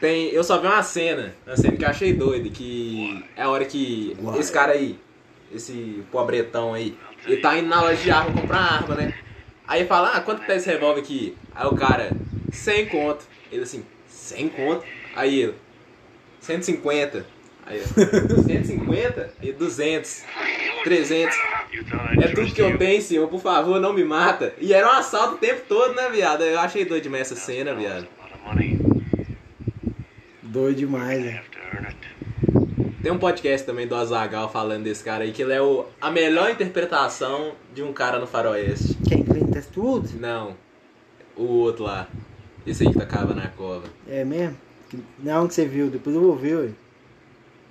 Tem... Eu só vi uma cena, uma cena que eu achei doida, que é a hora que Uau. esse cara aí, esse pobretão aí, ele tá indo na loja de arma comprar arma, né? Aí fala, ah, quanto que tá esse revólver aqui? Aí o cara, cem conto. Ele assim, cem conto? Aí ele, cento e cinquenta. Aí ele, cento e cinquenta? Aí duzentos, trezentos. É tudo que eu tenho, senhor, por favor, não me mata. E era um assalto o tempo todo, né, viado? Eu achei doido demais essa cena, viado. Doido demais, né? Tem um podcast também do Azaghal falando desse cara aí, que ele é o, a melhor interpretação de um cara no faroeste. Quem? Clint Eastwood? Não. O outro lá. Esse aí que tá cava na cova. É mesmo? Não, que você viu. Depois eu vou ver, ué.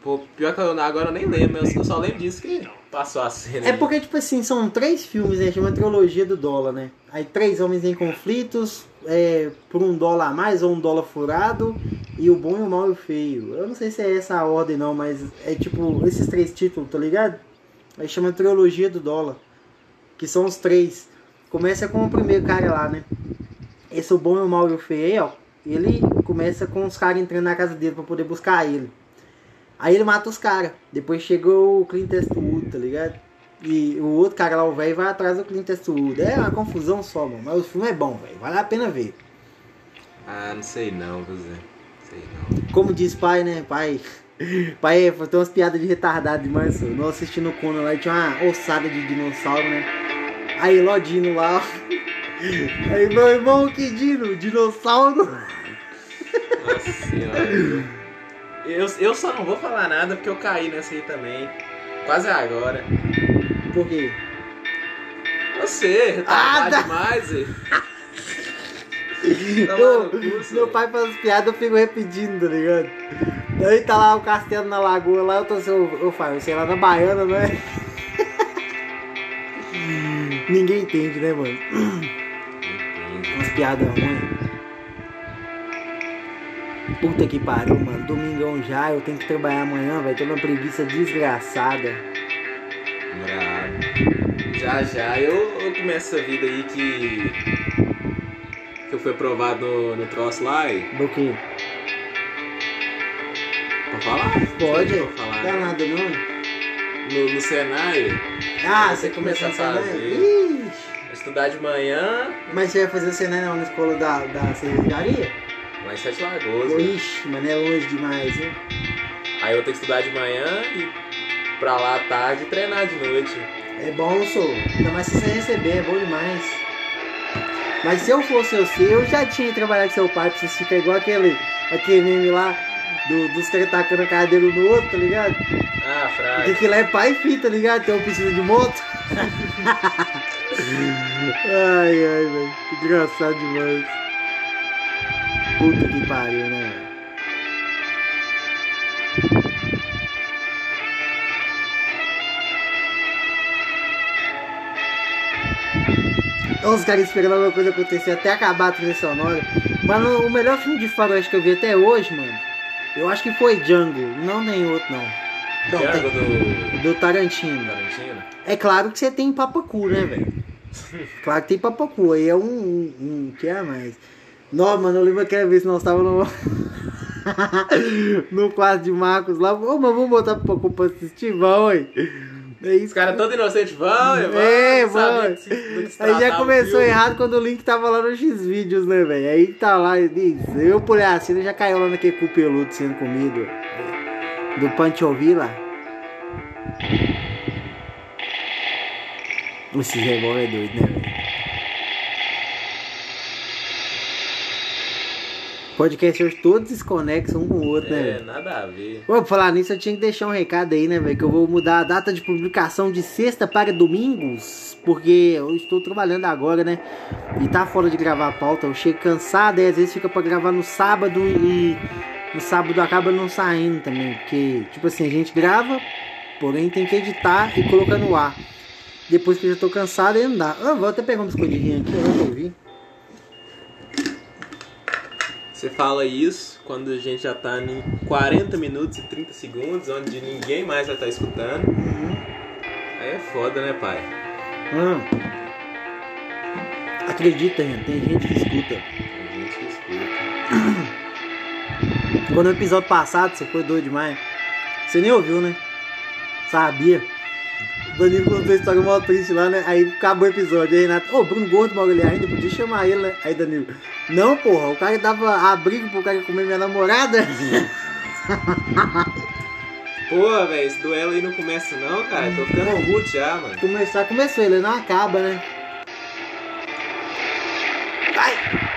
Pô, pior que eu agora eu nem lembro. Eu só lembro disso que passou a cena. É porque, tipo assim, são três filmes, né? Chama trilogia do dólar, né? Aí três homens em conflitos, é, por um dólar a mais ou um dólar furado... E o bom e o mal e o feio. Eu não sei se é essa a ordem não, mas é tipo esses três títulos, tá ligado? Aí chama Trilogia do Dólar. Que são os três. Começa com o primeiro cara lá, né? Esse o bom e o mal e o feio aí, ó. Ele começa com os caras entrando na casa dele pra poder buscar ele. Aí ele mata os caras. Depois chegou o Clint Eastwood, tá ligado? E o outro cara lá, o velho, vai atrás do Clint Eastwood. É uma confusão só, mano. Mas o filme é bom, velho. Vale a pena ver. Ah, não sei não, você. Como diz pai, né? Pai, pai, tem umas piadas de retardado demais. Nós assistindo o Conan lá, tinha uma ossada de dinossauro, né? Aí, ó, Dino lá, ó. Aí, meu irmão, que Dino? Dinossauro? Nossa senhora. Eu, eu só não vou falar nada porque eu caí nessa aí também. Quase agora. Por quê? Você, retardado ah, demais, hein? Ô, curso, meu pai faz as piadas, eu fico repetindo, tá ligado? Aí tá lá o castelo na lagoa, lá eu tô assim, eu falo, sei lá, na baiana, não é? Ninguém entende, né, mano? Umas piadas ruins. Puta que pariu, mano. Domingão já, eu tenho que trabalhar amanhã, velho. Tô numa preguiça desgraçada. Bravo. Já, já, eu, eu começo essa vida aí que... que foi aprovado no, no troço lá e... Do quê? Pra falar? Pode. Não dá nada não. No, no Senai. Ah, você, você começa a fazer. Ixi. Estudar de manhã. Mas você vai fazer o Senai não, na escola da, da cervejaria? Lá em Sete Lagoas. Ixi, né? Mas não é longe demais, hein? Aí eu vou ter que estudar de manhã e pra lá à tarde e treinar de noite. É bom, sou. Ainda mais se você receber, é bom demais. Mas se eu fosse eu ser, eu já tinha trabalhado com seu pai, pra vocês ficarem igual aquele, aquele meme lá, do, dos caras tacando a cadeira no outro, tá ligado? Ah, fraco. De que lá é pai e filho, tá ligado? Tem uma piscina de moto. Ai, ai, velho. Engraçado demais. Puta que pariu, né, velho? Os caras esperando alguma coisa acontecer até acabar a trilha sonora. Mas o melhor filme de faroeste que eu vi até hoje, mano, eu acho que foi Django. Não tem outro, não. Então, Django tem... do... do Tarantino. Tarantino. É claro que você tem papacu, né, velho? Claro que tem papacu. Aí é um... um, um que é mais? Não, mano, eu lembro aquela vez que nós estávamos no... no quarto de Marcos lá. Ô, mas vamos botar papacu pra assistir, vai, é isso. Os caras todos inocentes vão, irmão. É, mano. Aí já começou errado quando o link tava lá no X-Vídeos, né, velho? Aí tá lá, eu pulei a cena e já caiu lá naquele cu peludo sendo comido. Do Pancho Villa. Esse revólver é doido, né, velho? Podcast hoje todos desconexos um com o outro, né? É, véio? Nada a ver. Pô, pra falar nisso, eu tinha que deixar um recado aí, né, velho? Que eu vou mudar a data de publicação de sexta para domingos, porque eu estou trabalhando agora, né? E tá fora de gravar a pauta. Eu chego cansado e às vezes fica pra gravar no sábado e no sábado acaba não saindo também. Porque, tipo assim, a gente grava, porém tem que editar e colocar no ar. Depois que eu já tô cansado, aí não dá. Eu vou até pegar um escondidinho aqui, eu não ouvi. Você fala isso quando a gente já tá em quarenta minutos e trinta segundos, onde ninguém mais vai estar tá escutando. Uhum. Aí é foda, né, pai? Hum. Acredita, gente, tem gente que escuta. Tem gente que escuta. Quando o episódio passado, você foi doido demais. Você nem ouviu, né? Sabia. O Danilo contou a história mal triste lá, né? Aí acabou o episódio. Aí Renato, ô, oh, Bruno Gordo, mal ele ainda, podia chamar ele, né? Aí Danilo, não, porra, o cara dava abrigo pro cara comer minha namorada. Porra, velho, esse duelo aí não começa não, cara. Tô ficando rude já, mano. Começar, começou, ele não acaba, né? Vai!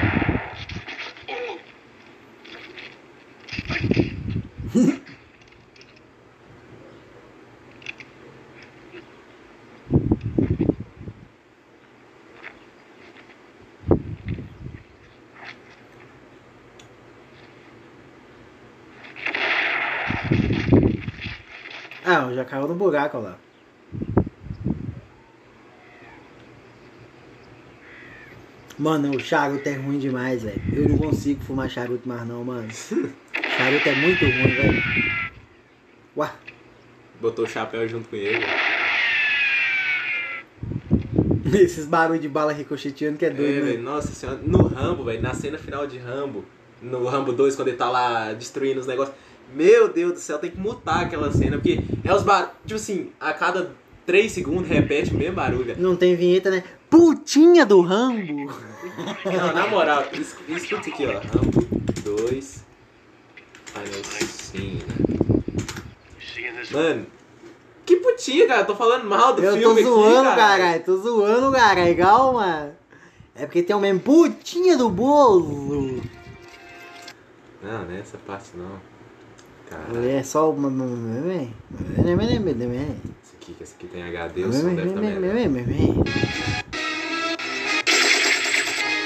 Ah, já caiu no buraco lá. Mano, o charuto é ruim demais, velho. Eu não consigo fumar charuto mais não, mano. Charuto é muito ruim, velho. Uá. Botou o chapéu junto com ele. Esses barulhos de bala ricocheteando que é doido, é, né? Véio, nossa senhora, no Rambo, velho, na cena final de Rambo, no Rambo dois, quando ele tá lá destruindo os negócios... Meu Deus do céu, tem que mutar aquela cena, porque é os barulhos, tipo assim, a cada três segundos repete o mesmo barulho. Não tem vinheta, né? Putinha do Rambo! Não, na moral, es- escuta aqui, ó. Rambo dois. Ai, não, mano, que putinha, cara, eu tô falando mal do eu filme aqui, cara. Eu tô zoando, caralho, tô zoando, cara, igual, mano. É porque tem o mesmo putinha do bolo. Não, não é essa parte não. Caralho. É só uma... Esse aqui, esse aqui tem H D, o som deve estar.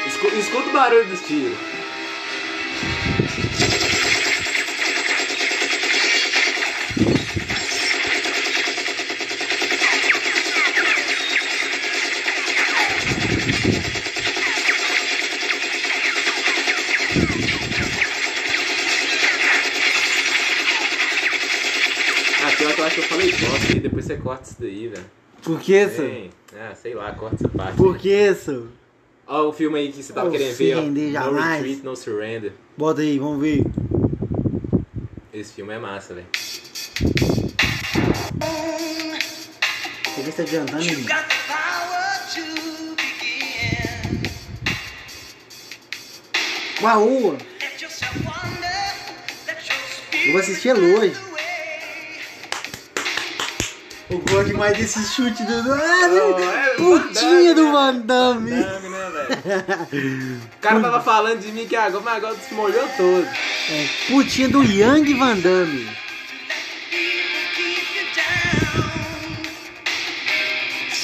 Escuta, escuta o barulho dos tiros. Eu falei bosta e depois você corta isso daí, velho. Por que isso? Ah, sei lá, corta essa parte. Por que isso? Ó o filme aí que você tava oh, querendo ver, ó. Jamais. No Retreat, No Surrender. Bota aí, vamos ver. Esse filme é massa, velho. Você vê se tá adiantando, hein? Uau! Eu vou assistir ele hoje. Eu gosto demais desse chute do... Ah, oh, é putinha do Van Damme. Né, o cara tava falando de mim que agora, mas agora se molhou todo. É, putinha do Yang Van Damme.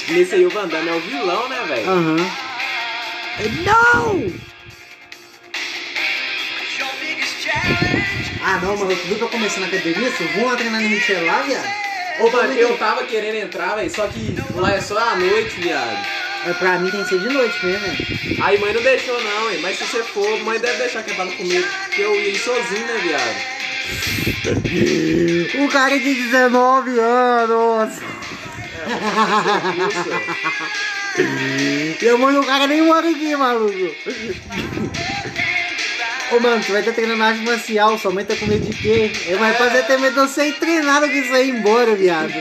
Nesse aí o Van Damme é o vilão, né, velho? Aham. Uhum. Não! Ah, não, mano. Tudo que eu comecei na academia, se eu vou lá treinar no Richelli lá, viado. Ô, mano, eu tava querendo entrar, velho, só que lá é só à noite, viado. É, pra mim tem que ser de noite mesmo, velho. Aí mãe não deixou não, hein, mas se você for, mãe deve deixar quebrado comigo, porque eu ia sozinho, né, viado. O cara de dezenove anos. É, eu isso, eu mando o cara nem mora aqui, maluco. Ô, mano, você vai estar treinando arte marcial, sua mãe tá com medo de quê? Eu vai fazer até medo de eu ser treinado que isso aí embora, viado.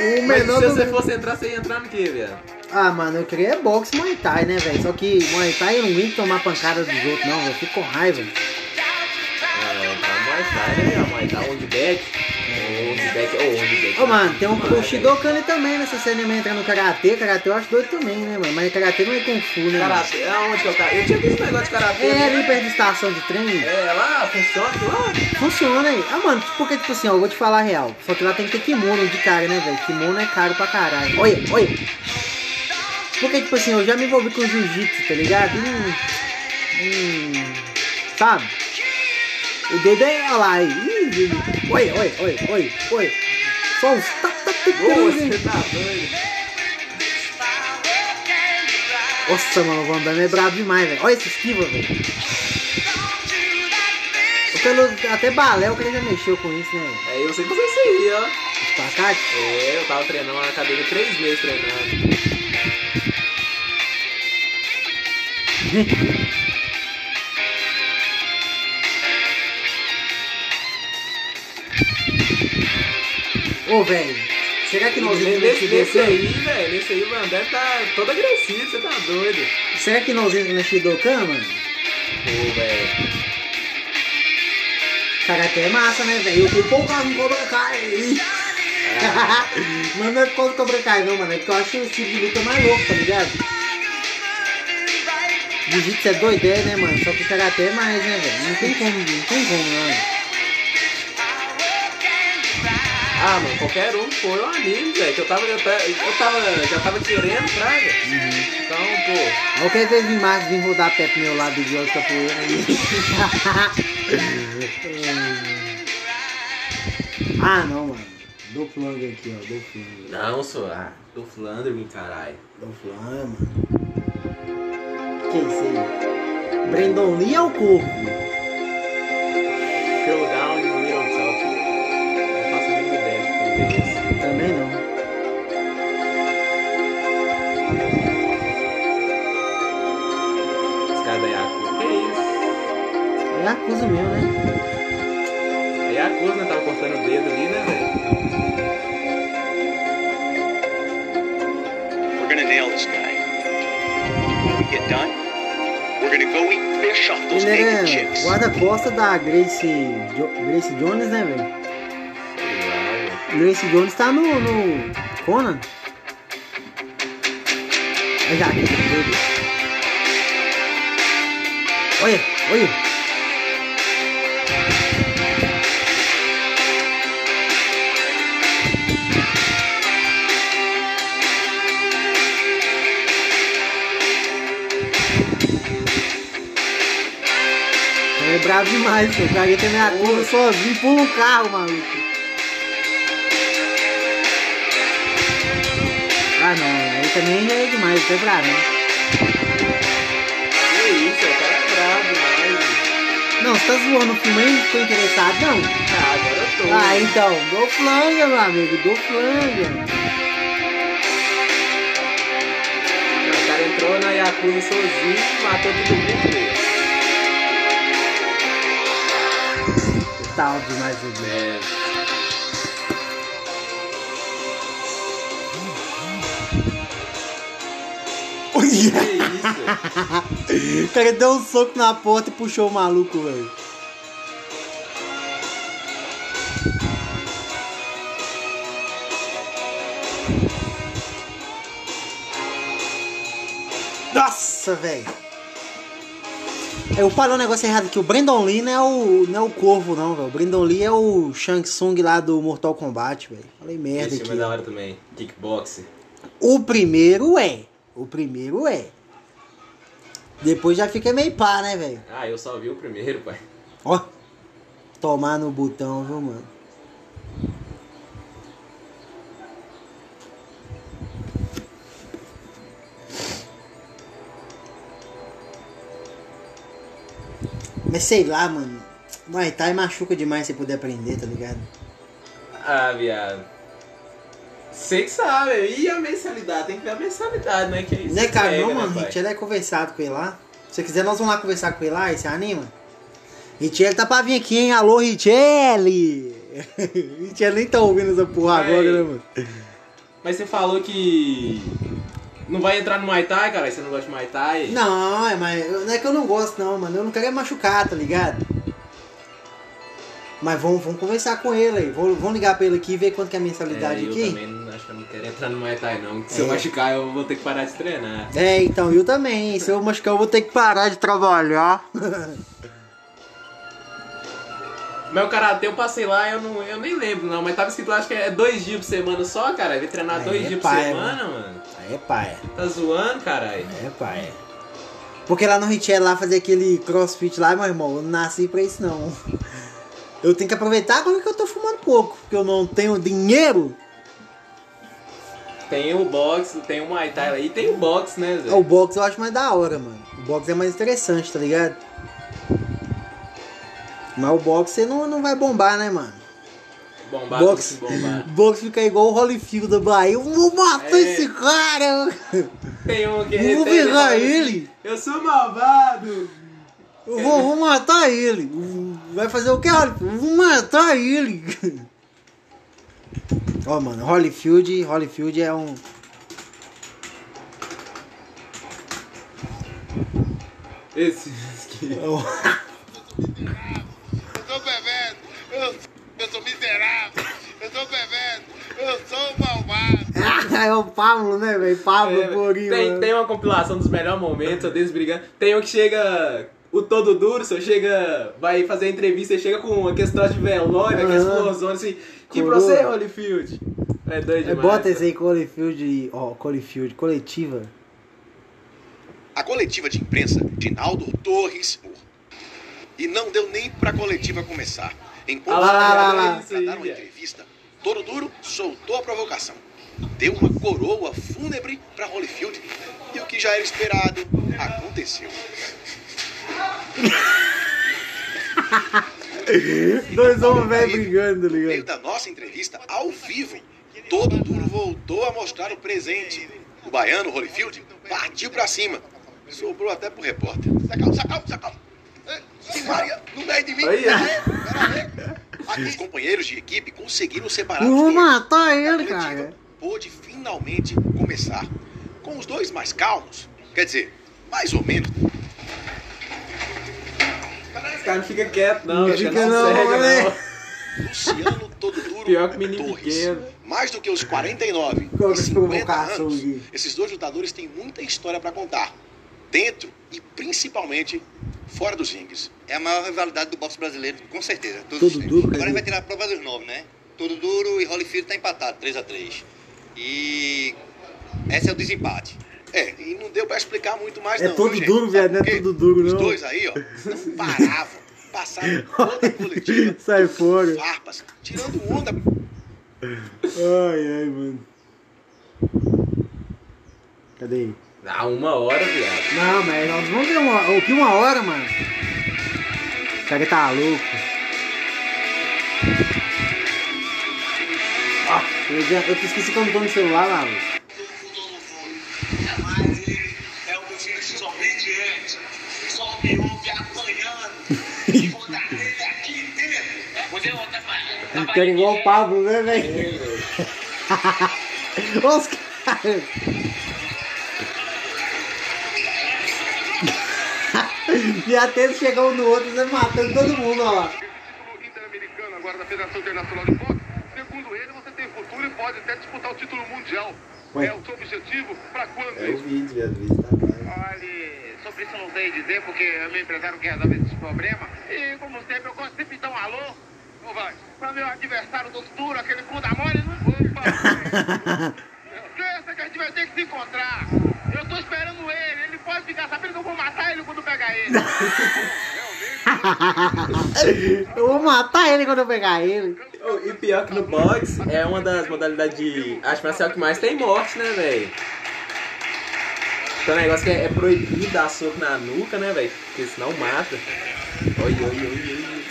O menor mas se do... você fosse entrar, você ia entrar no quê, viado? Ah, mano, eu queria boxe Muay Thai, né, velho? Só que Muay Thai eu não aguento tomar pancada dos outros, não, velho. Fico com raiva. É, tá mais cara, mas dá um de back. Ô, mano, tem um o Shidokane também nessa cena, ele entra no Karate. Karate eu acho doido também, né, mano? Mas Karate não é Kung Fu, né? Karate, aonde que eu cara? Eu tinha visto um negócio de Karate. É, ali perto da estação de trem. É, lá, funciona, lá. Funciona aí. Ah, mano, porque, tipo assim, ó, eu vou te falar a real. Só que lá tem que ter kimono de cara, né, velho? Kimono é caro pra caralho. Olha, olha. Porque, tipo assim, eu já me envolvi com jiu-jitsu, tá ligado? Hum, hum, sabe? O dedo é, olha lá, aí. Oi, oi, oi, oi, oi. Só uns tá, tá, tá, nossa, mano, o Van Damme é brabo demais, velho. Olha esse esquiva, velho. Até balé o cara já mexeu com isso, né? É, eu sei que você seria, ó. Espacate? É, eu tava treinando na cadeira três meses treinando. Ô, oh, velho, será que nós entra nesse desse aí, velho? Nesse aí o Vandé tá todo agressivo, você tá doido. Será que nós entra na Shidokan, mano? Ô, oh, velho. Karate é massa, né, velho? Eu fui pôr o carro no Cobra Kai. Mas não é por causa do Cobra Kai, não, mano. É porque eu acho o estilo de luta mais louco, tá ligado? Jiu-jitsu é doideira, né, mano? Só que o Karate é mais, né, velho? Não tem como, não tem como, não. Ah, mano, qualquer um foi um anime, velho. Que eu tava, eu tava, já tava tirando pra, velho. Uhum. Então, pô... Qualquer vez em março vim rodar pé pro meu lado de outro capoeira aí. Ah, não, mano. Dolph Lundgren aqui, ó. Dolph Lundgren. Não, sou ah. Dolph Lundgren, caralho. Dolph Lundgren, mano. Quem sei? Brandon Lee é o corpo. Fell down e Lee é o top. Não faço nem ideia de como é isso. Também não. Os caras da Yakuza. Que isso? É Yakuza mesmo, né? É Yakuza, né? Tava cortando o dedo ali, né, velho? We're gonna nail this guy. When we get done, we're gonna go eat fish off those naked chicks. Guarda-costa da Grace, jo Grace Jones, né, velho? Grace Jones tá no, no Conan. Olha aqui, doido. Olha, olha. Bravo demais, seu cara. Tem minha curva sozinho, pula o carro, maluco. Ah, não, aí também é demais, isso é bravo, né? Que isso, o cara é bravo demais. Não, você tá zoando o filme aí? Ficou interessado, não? Ah, agora eu tô. Ah, então, dou flanga, meu amigo, dou flanga. O cara entrou na Yakuza sozinho, matou todo mundo. Tal demais o velho. O que é isso? O cara deu um soco na porta e puxou o maluco, velho. Nossa, velho. Eu falei um negócio errado aqui, o Brandon Lee não é o, não é o Corvo não, velho. O Brandon Lee é o Shang Tsung lá do Mortal Kombat, velho. Falei merda aqui. Esse filme é da hora também, Kickboxer. O primeiro é, o primeiro é. Depois já fica meio pá, né, velho? Ah, eu só vi o primeiro, pai. Ó, tomar no botão, viu, mano? Mas sei lá, mano. Muay Thai machuca demais se puder aprender, tá ligado? Ah, viado. Sei que sabe. E a mensalidade? Tem que ver a mensalidade, né? Que isso não é caro, pega, não, mano. Né, Richelli é conversado com ele lá. Se você quiser, nós vamos lá conversar com ele lá e se anima. Richelli tá pra vir aqui, hein? Alô, Richelli! Richelli nem tá ouvindo essa porra mas... agora, né, mano? Mas você falou que... Não vai entrar no Muay Thai, cara? Você não gosta de Muay Thai? Não, é, mas não é que eu não gosto, não, mano. Eu não quero é machucar, tá ligado? Mas vamos, vamos conversar com ele aí. Vamos ligar pra ele aqui e ver quanto que é a mensalidade é, aqui. Eu também acho que eu não quero entrar no Muay Thai, não. Se é. eu machucar, eu vou ter que parar de treinar. É, então, eu também. Se eu machucar, eu vou ter que parar de trabalhar. Mas o Karate, eu passei lá, eu, não, eu nem lembro, não. Mas tava escrito lá, acho que é dois dias por semana só, cara. Vai treinar aí dois é dias por semana, mano. mano. Aí é paia. Tá zoando, caralho? É paia. Porque lá no Richelli, lá fazer aquele crossfit lá, meu irmão, eu não nasci pra isso, não. Eu tenho que aproveitar agora que eu tô fumando pouco, porque eu não tenho dinheiro. Tem o boxe, tem o Muay Thai lá. E tem o boxe, né, Zé? O boxe eu acho mais da hora, mano. O boxe é mais interessante, tá ligado? Mas o boxe você não, não vai bombar, né, mano? Bombar, boxe, bombar. Boxe fica igual o Holyfield da Bahia. Eu vou matar é. esse cara! Tem um que eu vou pegar ele! Eu sou malvado! Eu vou, vou matar ele! Vai fazer o que, Holyfield? Vou matar ele! Ó, oh, mano, Holyfield, Holyfield é um... Esse... aqui. Eu tô bebendo! Eu... Eu sou miserável, eu sou bebendo, eu sou malvado. É o Pablo, né, velho? Pablo, é, Borinho. Tem, tem uma compilação dos melhores momentos, eu desbrigando. Tem um que chega, o Todo Duro, só chega, vai fazer a entrevista e chega com aqueles troços de velório, uhum. aquelas explosões assim. Que pra você, Holyfield? É doido demais. Bota esse aí, Holyfield, ó, Holyfield, coletiva. A coletiva de imprensa de Naldo Torres. E não deu nem pra coletiva começar. Enquanto ah, lá, lá, lá, para dar uma entrevista, Todo Duro soltou a provocação. Deu uma coroa fúnebre para Holyfield e o que já era esperado aconteceu. Dois homens velhos brigando, ligado? No meio da nossa entrevista, ao vivo, Todo Duro voltou a mostrar o presente. O baiano Holyfield partiu para cima. Sobrou até pro repórter. Sacau, sacau, sacau. Se Maria, no meio de mim. Aí, aí. Os companheiros de equipe conseguiram separar os dois. Matar ele, cara. Pôde finalmente começar. Com os dois mais calmos. Quer dizer, mais ou menos. Os caras não ficam quietos, não. Não fica não, velho. Luciano Todo Duro Torres. Mais do que os quarenta e nove e cinquenta anos, esses dois lutadores têm muita história pra contar. Dentro e principalmente fora dos rings. É a maior rivalidade do boxe brasileiro, com certeza. Todo duro. Agora a gente vai tirar a prova dos nomes, né? Todo Duro e Holyfield tá empatado, três a três. E esse é o desempate. É, e não deu pra explicar muito mais, é não. É todo duro, velho, não é todo duro, não. Os dois aí, ó, não paravam. Passaram toda a coletiva. Sai fora. Farpas, tirando onda. Ai, ai, mano. Cadê aí? Ah, uma hora, viado. Não, mas nós vamos ver uma hora. O que uma hora, mano? O cara tá louco. Ah, eu, já, eu esqueci como tô no celular lá, velho. É um filho desobediente. Só me ouve apanhando. Vou dar ele aqui dentro. Tá igual o Pablo, né, velho? Olha os caras. E até eles chegam um no outro, eles matando todo mundo, ó. Interamericano agora da Federação Internacional de Boxe, segundo ele, você tem futuro e pode até disputar o título mundial. Ué. É o seu objetivo pra quando? É o vídeo, é o vídeo, tá bom. Olha, sobre isso eu não sei dizer, porque é meu empresário que resolve esses problemas. E, como sempre, eu gosto sempre de dar um alô, não vai? Pra meu adversário do futuro, aquele cu da mole, não vou falar. Pensa que a gente vai ter que se encontrar. Eu tô esperando ele, ele pode ficar sabendo que eu vou matar ele quando pegar ele. Eu vou matar ele quando eu pegar ele. E pior que no boxe é uma das modalidades de arte marcial que mais tem morte, né, velho? Então o negócio que é, é proibido dar soco na nuca, né, velho? Porque senão mata. Oi, oi, oi, oi.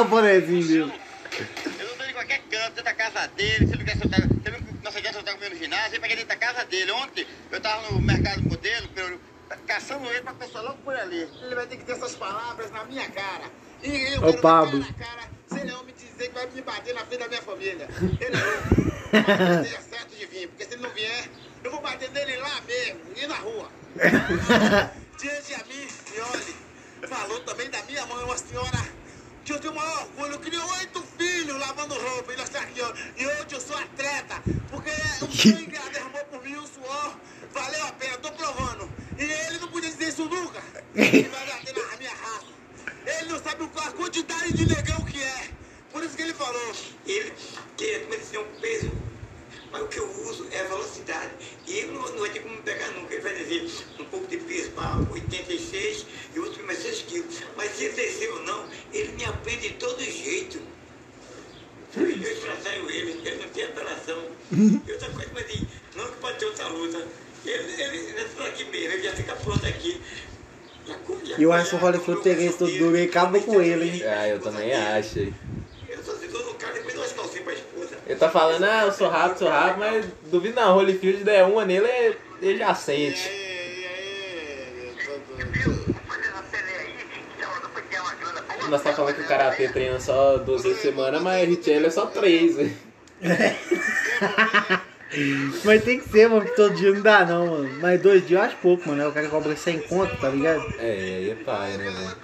O bonezinho dele. Eu não tô em qualquer canto, dentro da casa dele, se ele quer soltar. Nossa guerra eu tava comendo no ginásio, eu peguei dentro da casa dele. Ontem eu tava no mercado modelo, caçando ele pra pessoa logo por ali. Ele vai ter que ter essas palavras na minha cara. E eu quero bater na cara, se ele não me dizer que vai me bater na frente da minha família. Ele é louco. Certo de vir, porque se ele não vier, eu vou bater nele lá mesmo, e na rua. Diante a mim, e olha, falou também da minha mãe, uma senhora Tio, eu tenho o maior orgulho. Eu queria oito filhos lavando roupa e nós tá aqui, ó. E hoje eu sou atleta, porque o sangue derramou por mim, o suor valeu a pena, tô provando. E ele não podia dizer isso nunca. Ele vai bater na minha raça. Ele não sabe a quantidade de negão que é. Por isso que ele falou. Ele queria que merecer um peso, mas o que eu uso é velocidade. E ele não vai ter como me pegar nunca. Ele vai dizer um pouco de peso para oitenta e seis e outro para seis quilos. Mas se ele descer ou não, ele me aprende de todo jeito. Eu estraçaio ele, ele não tem apelação. E outra coisa, mas assim, não que pode ter outra luta. Ele, ele é só aqui mesmo, ele já fica pronto aqui. E eu acho que o Holyfield teria esse Todo Duro e acabou com ele, hein? Ah, eu também acho. Eu só sei todo cara e depois umas calcinhas pra esposa. Ele tá falando, ah, eu sou rápido, sou rápido, mas duvido não, o Holyfield der uma nele, ele já sente. E aí, e aí, nós tá falando que o Karate treina só duas vezes por semana, mas Richelli é só três, velho. Mas tem que ser, mano, que todo dia não dá não, mano. Mas dois dias eu acho pouco, mano. O cara cobra sem conta, tá ligado? É, aí é pai, né, velho?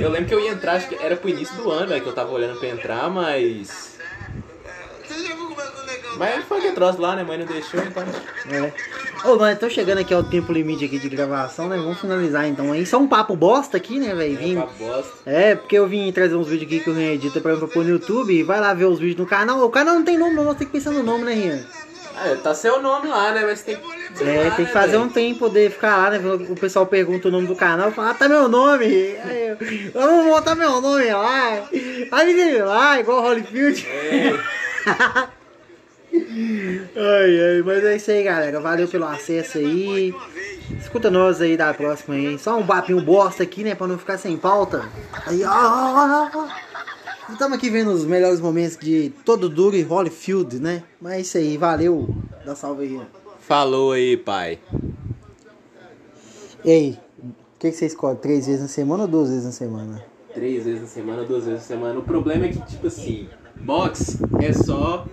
Eu lembro que eu ia entrar, acho que era pro início do ano, velho, que eu tava olhando pra entrar, mas... Mas foi que trouxe lá, né, mãe não deixou, então... É. Ô, oh, mas estão chegando aqui ao tempo limite aqui de gravação, né? Vamos finalizar então aí. Só um papo bosta aqui, né, velho? Vim... É, papo bosta. É, porque eu vim trazer uns vídeos aqui que o Rian edita pra eu pôr no YouTube. Vai lá ver os vídeos no canal. O canal não tem nome, não. Tem que pensar no nome, né, Rian? Ah, tá seu nome lá, né? Mas tem que... É, lá, tem que fazer, né, um tempo, poder ficar lá, né? O pessoal pergunta o nome do canal. Fala, ah, tá meu nome. Aí eu... Vamos botar meu nome lá. Aí me lá, igual Holyfield. É. Ai, ai, mas é isso aí, galera. Valeu pelo acesso aí. Escuta nós aí da próxima aí. Só um papinho bosta aqui, né? Pra não ficar sem pauta. Aí, ó, estamos aqui vendo os melhores momentos de Todo Duro e Holyfield, né? Mas é isso aí, valeu. Dá salve aí. Falou aí, pai. E aí, o que, que você escolhe? Três vezes na semana ou duas vezes na semana? Três vezes na semana, duas vezes na semana. O problema é que, tipo assim, boxe é só...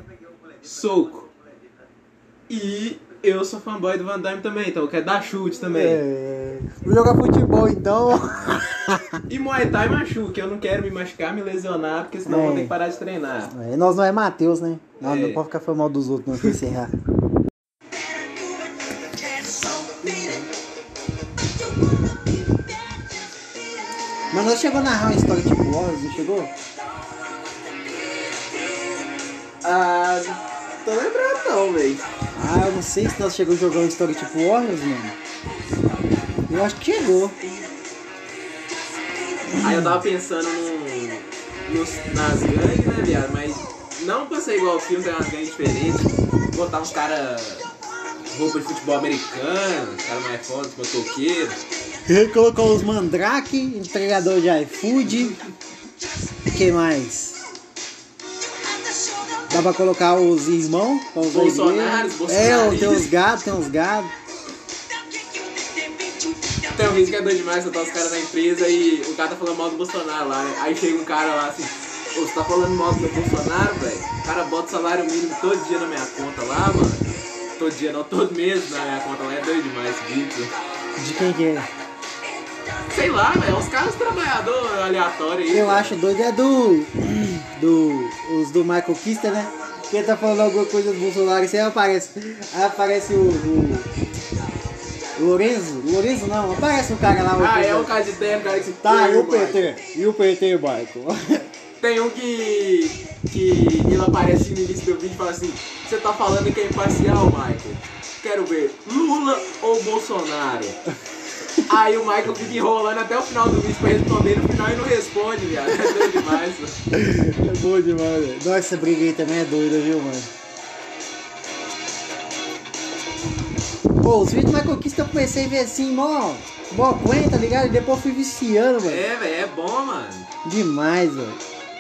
soco. E eu sou fanboy do Van Damme também, então eu quero dar chute também. É... Vou jogar futebol então. E Muay Thai machuca, eu não quero me machucar, me lesionar, porque senão é. eu vou ter que parar de treinar. É. Nós não é Matheus, né? Nós é. não pode ficar falando mal dos outros, não, pra encerrar. Mas nós chegou a narrar uma história tipo Wallace, não chegou? Ah, tô lembrado não, velho. Ah, eu não sei se nós chegamos jogando história tipo Warriors, mano. Eu acho que chegou. Aí ah, eu tava pensando no, no, nas gangues, né, viado? Mas não pra ser igual o filme, tem umas gangues diferentes. Botar uns caras roupa de futebol americano, os caras mais fodas, motoqueiros. Ele colocou os mandrake, entregador de iFood. O que mais? Dá pra colocar os irmãos, os Bolsonaro, Bolsonaro. É, tem uns gatos, tem uns gatos. Tem um risco que é doido demais, você tá os caras na empresa e o cara tá falando mal do Bolsonaro lá, né? Aí chega um cara lá assim, ô, oh, você tá falando mal do Bolsonaro, velho? O cara bota o salário mínimo todo dia na minha conta lá, mano. Todo dia não, todo mês na minha conta lá, é doido demais, bicho. De quem que é? Sei lá, velho, os caras trabalhadores aleatórios aí. Eu véio. acho doido é do... Do, os do Michael Kister, né? Que ele tá falando alguma coisa do Bolsonaro, isso aí aparece. Aí aparece o, o, o Lorenzo, Lorenzo não, aparece o cara lá. O ah, é o cara de terra, cara que se tá, e o P T, e o P T, Michael. Tem um que, que ele aparece no início do vídeo e fala assim: você tá falando que é imparcial, Michael? Quero ver, Lula ou Bolsonaro? Aí o Michael fica enrolando até o final do vídeo pra responder, no final ele não responde, viado. É doido demais, mano. É bom demais, velho. Nossa, essa briga aí também é doida, viu, mano? Pô, os vídeos do Michael Kister eu comecei a ver assim, mó... Mó coenta, tá ligado? E depois fui viciando, mano. É, velho, é bom, mano. Demais, velho.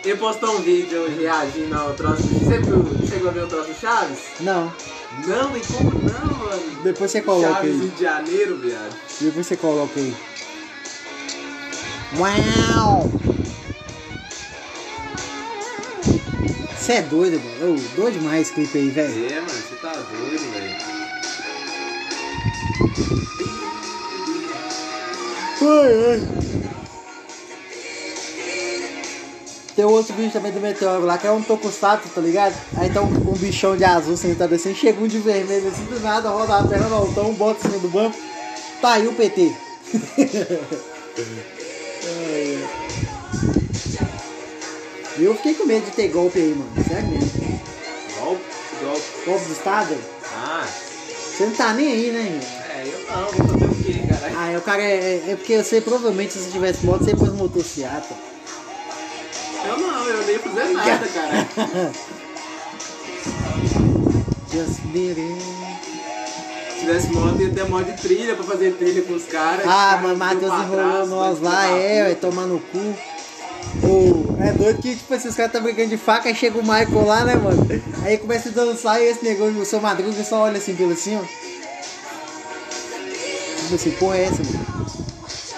Ele postou um vídeo reagindo ao troço... Você viu? Chegou a ver o troço do Chaves? Não. Não, e como não, mano? Depois você coloca Chaves aí. Chaves de Janeiro, viado. Depois você coloca aí. Uau! Você é doido, mano. Eu, doido demais esse clipe aí, velho. É, mano, você tá doido, velho. Tem outro bicho também do meteoro lá, que é um tokusatsu, tá ligado? Aí tá um, um bichão de azul sentado assim, chega um de vermelho assim, do nada, roda a perna no altão, bota em cima do banco. Tá aí o P T. Eu fiquei com medo de ter golpe aí, mano. Sério mesmo. Golpe? Golpe? Golpe do Estado? Ah. Você não tá nem aí, né? É, eu não. Vou fazer o quê, caralho? Ah, o cara é... É porque você provavelmente, se você tivesse moto, você pôs motocicleta. Eu não, eu nem fazer nada, cara. Just beating. Se tivesse moto, ia ter moto de trilha pra fazer trilha com os caras. Ah, mano, Matheus enrolou nós lá, é, vai tomar no cu. Oh, é doido que, tipo assim, os caras tá brigando de faca, aí chega o Michael lá, né, mano? Aí começa a dançar e esse negócio, o seu Madruga só olha assim pelo assim, ó. Tipo assim, porra, é essa, mano?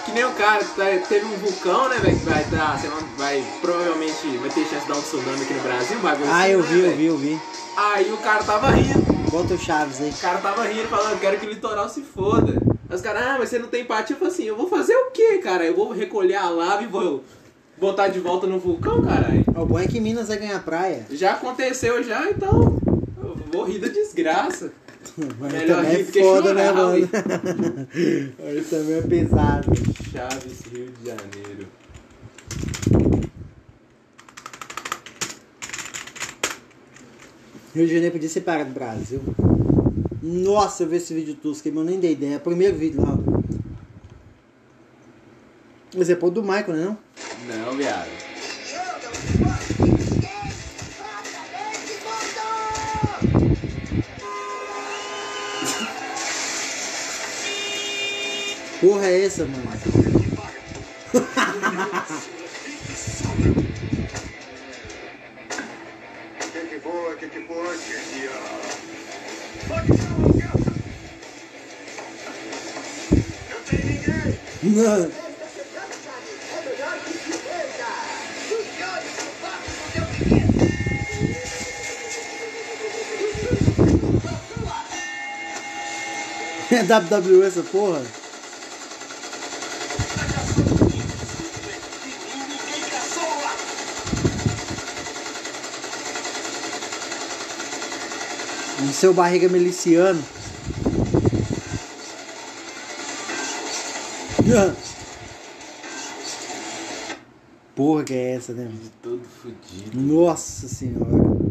Que nem o cara, teve um vulcão, né, velho? Que vai dar, sei lá, vai, provavelmente vai ter chance de dar um tsunami aqui no Brasil, bagulho. Ah, assim, eu né, vi, véio? eu vi, eu vi. Aí o cara tava rindo. Bota o Chaves aí. O cara tava rindo, falando, quero que o litoral se foda. Aí os caras, ah, mas você não tem empatia? Eu falo assim, eu vou fazer o quê, cara? Eu vou recolher a lava e vou botar de volta no vulcão, caralho. O bom é que Minas vai ganhar praia. Já aconteceu já, então eu vou rir da desgraça. Mas melhor rir do que chorar, né, mano? Aí também é pesado. Chaves, Rio de Janeiro. Rio de Janeiro podia ser parado do Brasil. Nossa, eu vi esse vídeo tosco, mas eu nem dei ideia. É o primeiro vídeo lá. Mas é pô do Michael, né, não? Não, viado. Porra é essa, mano? Que boa, que que boa, eu tenho ninguém. Não. É W W E essa porra? O seu barriga miliciano. Porra que é essa, né? De todo fudido. Nossa senhora.